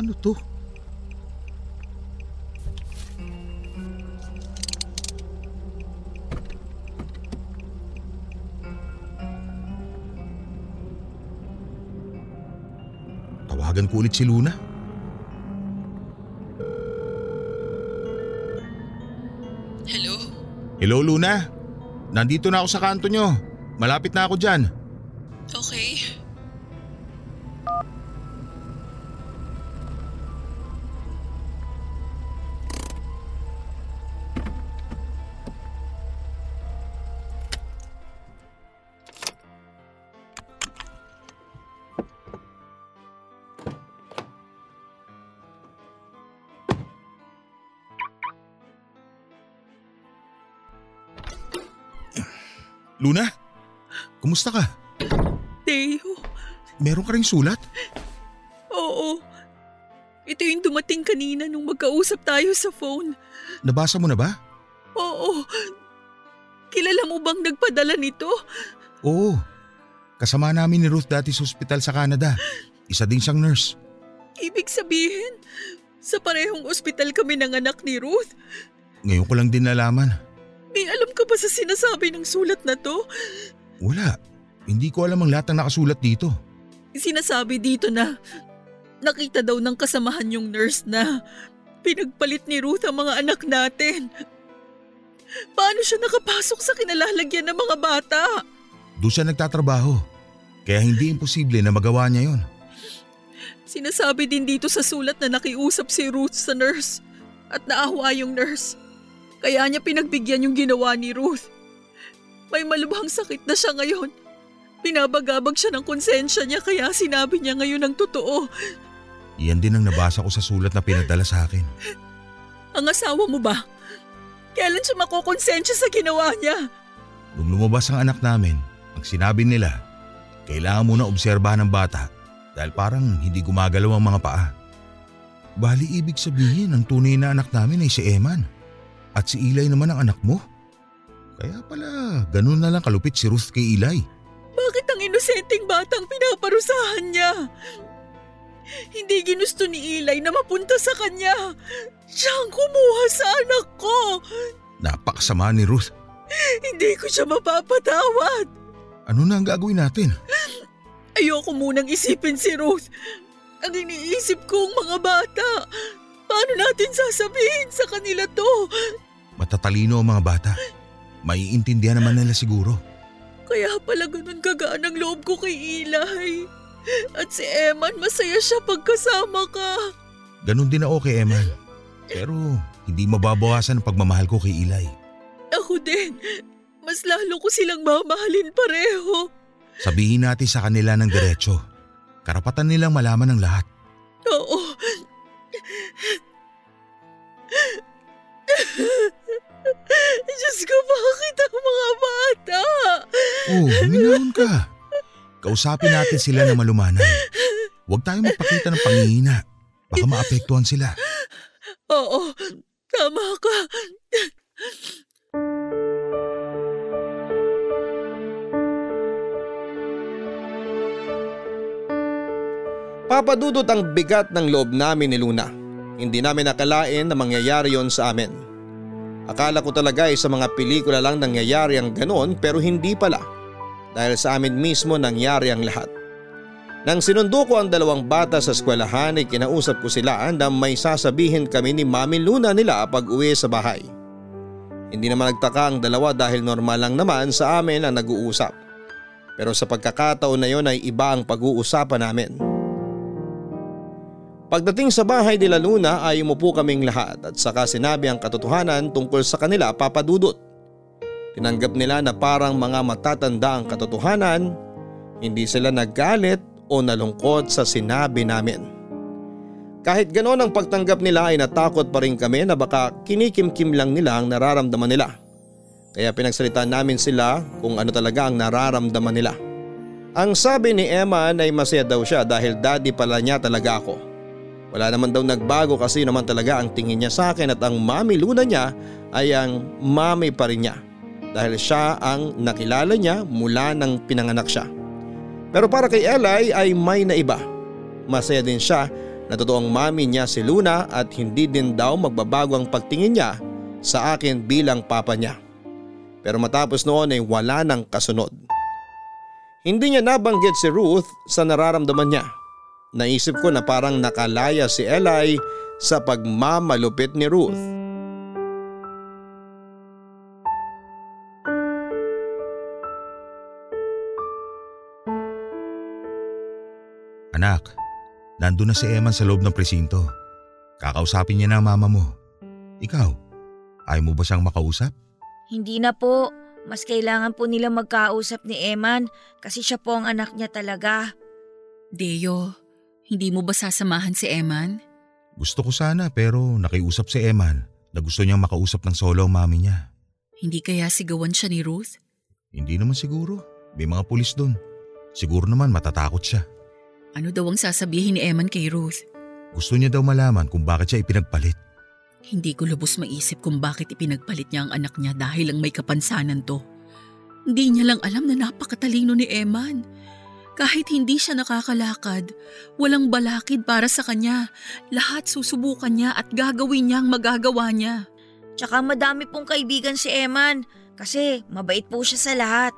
Ano to? Tawagan ko ulit si Luna. Hello Luna, nandito na ako sa kanto nyo. Malapit na ako dyan. Okay. Luna, kumusta ka? Deo. Meron ka ring sulat? Oo. Ito yung dumating kanina nung magkausap tayo sa phone. Nabasa mo na ba? Oo. Kilala mo bang nagpadala nito? Oo. Kasama namin ni Ruth dati sa ospital sa Canada. Isa din siyang nurse. Ibig sabihin, sa parehong ospital kami ng anak ni Ruth. Ngayon ko lang din nalaman. May alam ka ba sa sinasabi ng sulat na to? Wala. Hindi ko alam ang lahat ng nakasulat dito. Sinasabi dito na nakita daw ng kasamahan yung nurse na pinagpalit ni Ruth ang mga anak natin. Paano siya nakapasok sa kinalalagyan ng mga bata? Doon siya nagtatrabaho. Kaya hindi imposible na magawa niya yon. Sinasabi din dito sa sulat na nakiusap si Ruth sa nurse at naawa yung nurse. Kaya niya pinagbigyan yung ginawa ni Ruth. May malubhang sakit na siya ngayon. Pinabagabag siya ng konsensya niya kaya sinabi niya ngayon ang totoo. Iyan din ang nabasa ko sa sulat na pinadala sa akin. Ang asawa mo ba? Kailan siya makukonsensya sa ginawa niya? Nung lumabas ang anak namin, ang sinabi nila, kailangan muna obserbahan ng bata dahil parang hindi gumagalaw ang mga paa. Bali ibig sabihin ang tunay na anak namin ay si Eman at si Eli naman ang anak mo. Kaya pala ganun na lang kalupit si Ruth kay Eli. Bakit ang inosenteng batang pinaparusahan niya? Hindi ginusto ni Eli na mapunta sa kanya. Siya ang kumuha sa anak ko. Napakasama ni Ruth. Hindi ko siya mapapatawad. Ano na ang gagawin natin? Ayoko munang isipin si Ruth. Ang iniisip ko ang mga bata. Paano natin sasabihin sa kanila to? Matatalino ang mga bata. Maiintindihan naman nila siguro. Kaya pala ganun kagaan ang loob ko kay Eli. At si Eman masaya siya pagkasama ka. Ganun din ako kay Eman. Pero hindi mababawasan ang pagmamahal ko kay Eli. Ako din. Mas lalo ko silang mamahalin pareho. Sabihin natin sa kanila ng diretso. Karapatan nilang malaman ang lahat. Oo. Diyos ko, bakit ang mga bata? Oh, minahon ka. Kausapin natin sila na malumanay. Huwag tayong magpakita ng pangihina. Baka maapektuhan sila. Oo, tama ka. Papa Dudut, ang bigat ng loob namin ni Luna. Hindi namin nakalain na mangyayari yon sa amin. Akala ko talaga ay sa mga pelikula lang nangyayari ang ganon, pero hindi pala. Dahil sa amin mismo nangyari ang lahat. Nang sinundo ko ang dalawang bata sa eskwelahan ay kinausap ko sila na may sasabihin kami ni Mami Luna nila pag uwi sa bahay. Hindi naman nagtaka ang dalawa dahil normal lang naman sa amin ang nag-uusap. Pero sa pagkakataon na yon ay iba ang pag-uusapan namin. Pagdating sa bahay nila Luna ay umupo kaming lahat at saka sinabi ang katotohanan tungkol sa kanila, Papa Dudut. Tinanggap nila na parang mga matatanda ang katotohanan, hindi sila naggalit o nalungkot sa sinabi namin. Kahit ganoon ang pagtanggap nila ay natakot pa rin kami na baka kinikimkim lang nila ang nararamdaman nila. Kaya pinagsalitaan namin sila kung ano talaga ang nararamdaman nila. Ang sabi ni Emma ay masaya daw siya dahil daddy pala niya talaga ako. Wala naman daw nagbago kasi naman talaga ang tingin niya sa akin at ang Mami Luna niya ay ang mami pa rin niya dahil siya ang nakilala niya mula nang pinanganak siya. Pero para kay Eli ay may naiba. Masaya din siya na totoong mami niya si Luna at hindi din daw magbabago ang pagtingin niya sa akin bilang papa niya. Pero matapos noon ay wala nang kasunod. Hindi niya nabanggit si Ruth sa nararamdaman niya. Naisip ko na parang nakalaya si Eli sa pagmamalupit ni Ruth. Anak, nandun na si Eman sa loob ng presinto. Kakausapin niya na ang mama mo. Ikaw, ayaw mo ba siyang makausap? Hindi na po. Mas kailangan po nila magkausap ni Eman kasi siya po ang anak niya talaga. Deo, hindi mo ba sasamahan si Eman? Gusto ko sana pero nakiusap si Eman na gusto niyang makausap ng solo ang mami niya. Hindi kaya sigawan siya ni Ruth? Hindi naman siguro. May mga pulis doon. Siguro naman matatakot siya. Ano daw ang sasabihin ni Eman kay Ruth? Gusto niya daw malaman kung bakit siya ipinagpalit. Hindi ko lubos maisip kung bakit ipinagpalit niya ang anak niya dahil lang may kapansanan to. Hindi niya lang alam na napakatalino ni Eman. Kahit hindi siya nakakalakad, walang balakid para sa kanya. Lahat susubukan niya at gagawin niya ang magagawa niya. Tsaka madami pong kaibigan si Eman kasi mabait po siya sa lahat.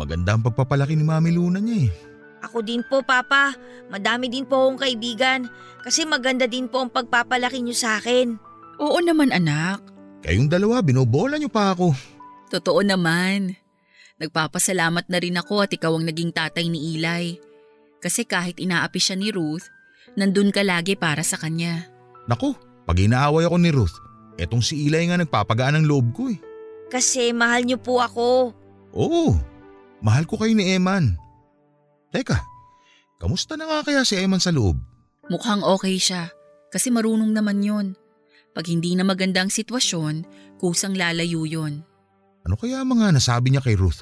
Maganda ang pagpapalaki ni Mami Luna niya eh. Ako din po, Papa. Madami din po akong kaibigan kasi maganda din po ang pagpapalaki niyo sa akin. Oo naman, anak. Kayong dalawa, binobola niyo pa ako. Totoo naman. Nagpapasalamat na rin ako at ikaw ang naging tatay ni Eli. Kasi kahit inaapi siya ni Ruth, nandun ka lagi para sa kanya. Naku, pag inaaway ako ni Ruth, etong si Eli nga nagpapagaan ng loob ko eh. Kasi mahal niyo po ako. Oo, mahal ko kayo ni Eman. Teka, kamusta na nga kaya si Eman sa loob? Mukhang okay siya, kasi marunong naman yun. Pag hindi na maganda ang sitwasyon, kusang lalayo yun. Ano kaya mga nasabi niya kay Ruth?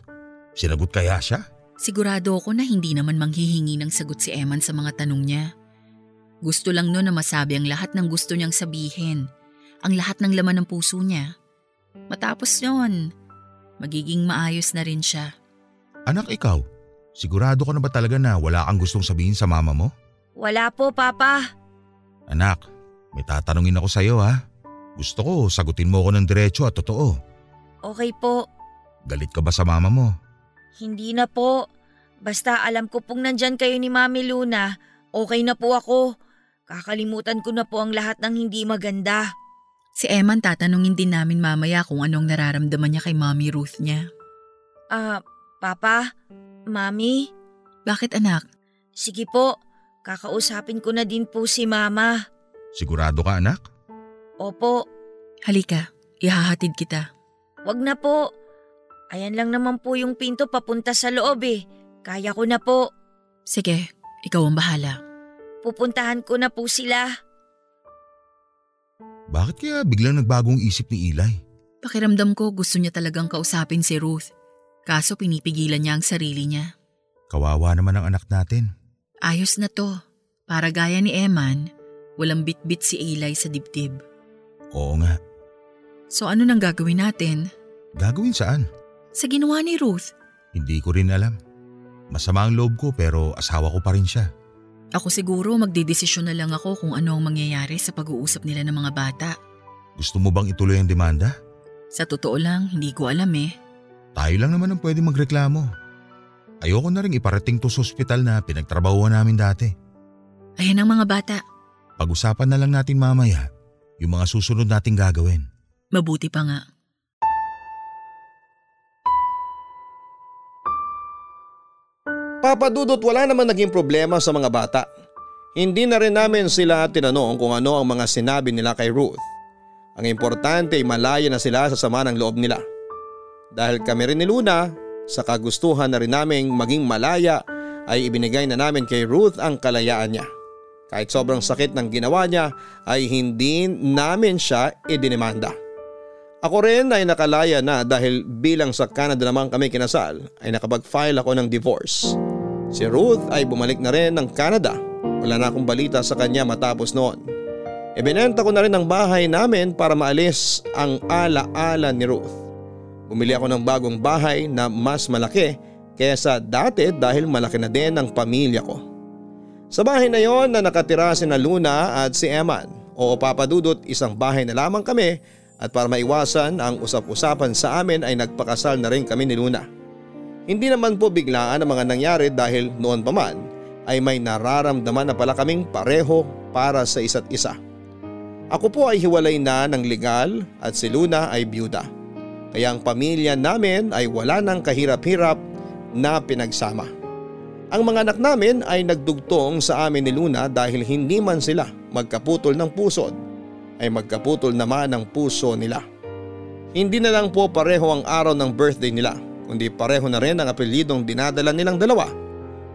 Sinagot kaya siya? Sigurado ako na hindi naman manghihingi ng sagot si Eman sa mga tanong niya. Gusto lang noon na masabi ang lahat ng gusto niyang sabihin, ang lahat ng laman ng puso niya. Matapos noon, magiging maayos na rin siya. Anak, ikaw, sigurado ka na ba talaga na wala kang gustong sabihin sa mama mo? Wala po, Papa. Anak, may tatanungin ako sa'yo ha. Gusto ko sagutin mo ako ng diretso at totoo. Okay po. Galit ka ba sa mama mo? Hindi na po. Basta alam ko pong nandyan kayo ni Mami Luna, okay na po ako. Kakalimutan ko na po ang lahat ng hindi maganda. Si Eman tatanungin din namin mamaya kung anong nararamdaman niya kay Mami Ruth niya. Papa? Mami? Bakit anak? Sige po, kakausapin ko na din po si Mama. Sigurado ka anak? Opo. Halika, ihahatid kita. Wag na po. Ayan lang naman po yung pinto papunta sa loob eh. Kaya ko na po. Sige, ikaw ang bahala. Pupuntahan ko na po sila. Bakit kaya biglang nagbagong isip ni Eli? Pakiramdam ko gusto niya talagang kausapin si Ruth. Kaso pinipigilan niya ang sarili niya. Kawawa naman ang anak natin. Ayos na to. Para gaya ni Eman, walang bitbit si Eli sa dibdib. Oo nga. So ano nang gagawin natin? Gagawin saan? Sa ginawa ni Ruth. Hindi ko rin alam. Masama ang loob ko pero asawa ko pa rin siya. Ako siguro magdedesisyon na lang ako kung ano ang mangyayari sa pag-uusap nila ng mga bata. Gusto mo bang ituloy ang demanda? Sa totoo lang, hindi ko alam eh. Tayo lang naman ang pwede magreklamo. Ayoko na rin iparating to sa ospital na pinagtrabahuan namin dati. Ayan ang mga bata. Pag-usapan na lang natin mamaya yung mga susunod nating gagawin. Mabuti pa nga. Papa Dudut, wala naman naging problema sa mga bata. Hindi na rin namin sila tinanong kung ano ang mga sinabi nila kay Ruth. Ang importante ay malaya na sila sa sama ng loob nila. Dahil kami rin ni Luna, sa kagustuhan na rin naming maging malaya ay ibinigay na namin kay Ruth ang kalayaan niya. Kahit sobrang sakit ng ginawa niya ay hindi namin siya idinimanda. Ako rin ay nakalaya na dahil bilang sa Canada naman kami kinasal ay nakapag-file ako ng divorce. Si Ruth ay bumalik na rin ng Canada. Wala na akong balita sa kanya matapos noon. Ibinenta ko na rin ang bahay namin para maalis ang ala-ala ni Ruth. Bumili ako ng bagong bahay na mas malaki kaysa dati dahil malaki na din ang pamilya ko. Sa bahay na yon na nakatira sina Luna at si Eman. Oo, Papa Dudut, isang bahay na lamang kami. At para maiwasan ang usap-usapan sa amin ay nagpakasal na rin kami ni Luna. Hindi naman po biglaan ang mga nangyari dahil noon pa man ay may nararamdaman na pala kaming pareho para sa isa't isa. Ako po ay hiwalay na ng legal at si Luna ay byuda. Kaya ang pamilya namin ay wala ng kahirap-hirap na pinagsama. Ang mga anak namin ay nagdugtong sa amin ni Luna dahil hindi man sila magkaputol ng pusod ay magkaputol naman ang puso nila. Hindi na lang po pareho ang araw ng birthday nila, kundi pareho na rin ang apelyidong dinadala nilang dalawa,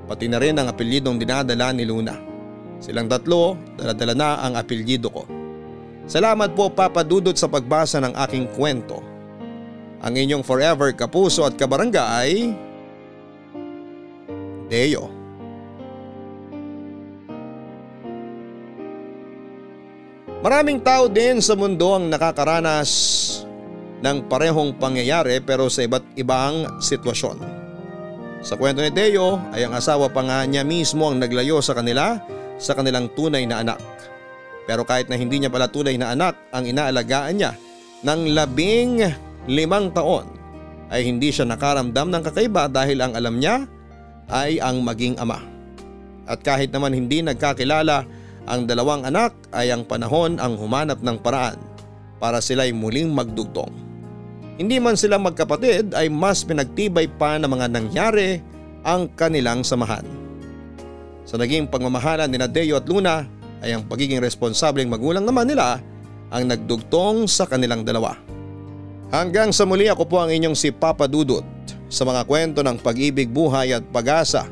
pati na rin ang apelyidong dinadala ni Luna. Silang tatlo, dala-dala na ang apelyido ko. Salamat po Papa Dudut sa pagbasa ng aking kwento. Ang inyong forever kapuso at kabarangay, Deo. Maraming tao din sa mundo ang nakakaranas ng parehong pangyayari pero sa iba't ibang sitwasyon. Sa kwento ni Deo ay ang asawa pa nga niya mismo ang naglayo sa kanila sa kanilang tunay na anak. Pero kahit na hindi niya pala tunay na anak ang inaalagaan niya ng 15 taon ay hindi siya nakaramdam ng kakaiba dahil ang alam niya ay ang maging ama. At kahit naman hindi nagkakilala ang dalawang anak ay ang panahon ang humanap ng paraan para sila'y muling magdugtong. Hindi man sila magkapatid ay mas pinagtibay pa ng mga nangyari ang kanilang samahan. Sa naging pagmamahalan ni Deo at Luna ay ang pagiging responsableng magulang naman nila ang nagdugtong sa kanilang dalawa. Hanggang sa muli, ako po ang inyong si Papa Dudut sa mga kwento ng pag-ibig, buhay at pag-asa.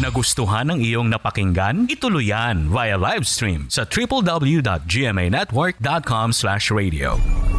Nagustuhan ng iyong napakinggan? Ituloy yan via live stream sa www.gmanetwork.com/radio.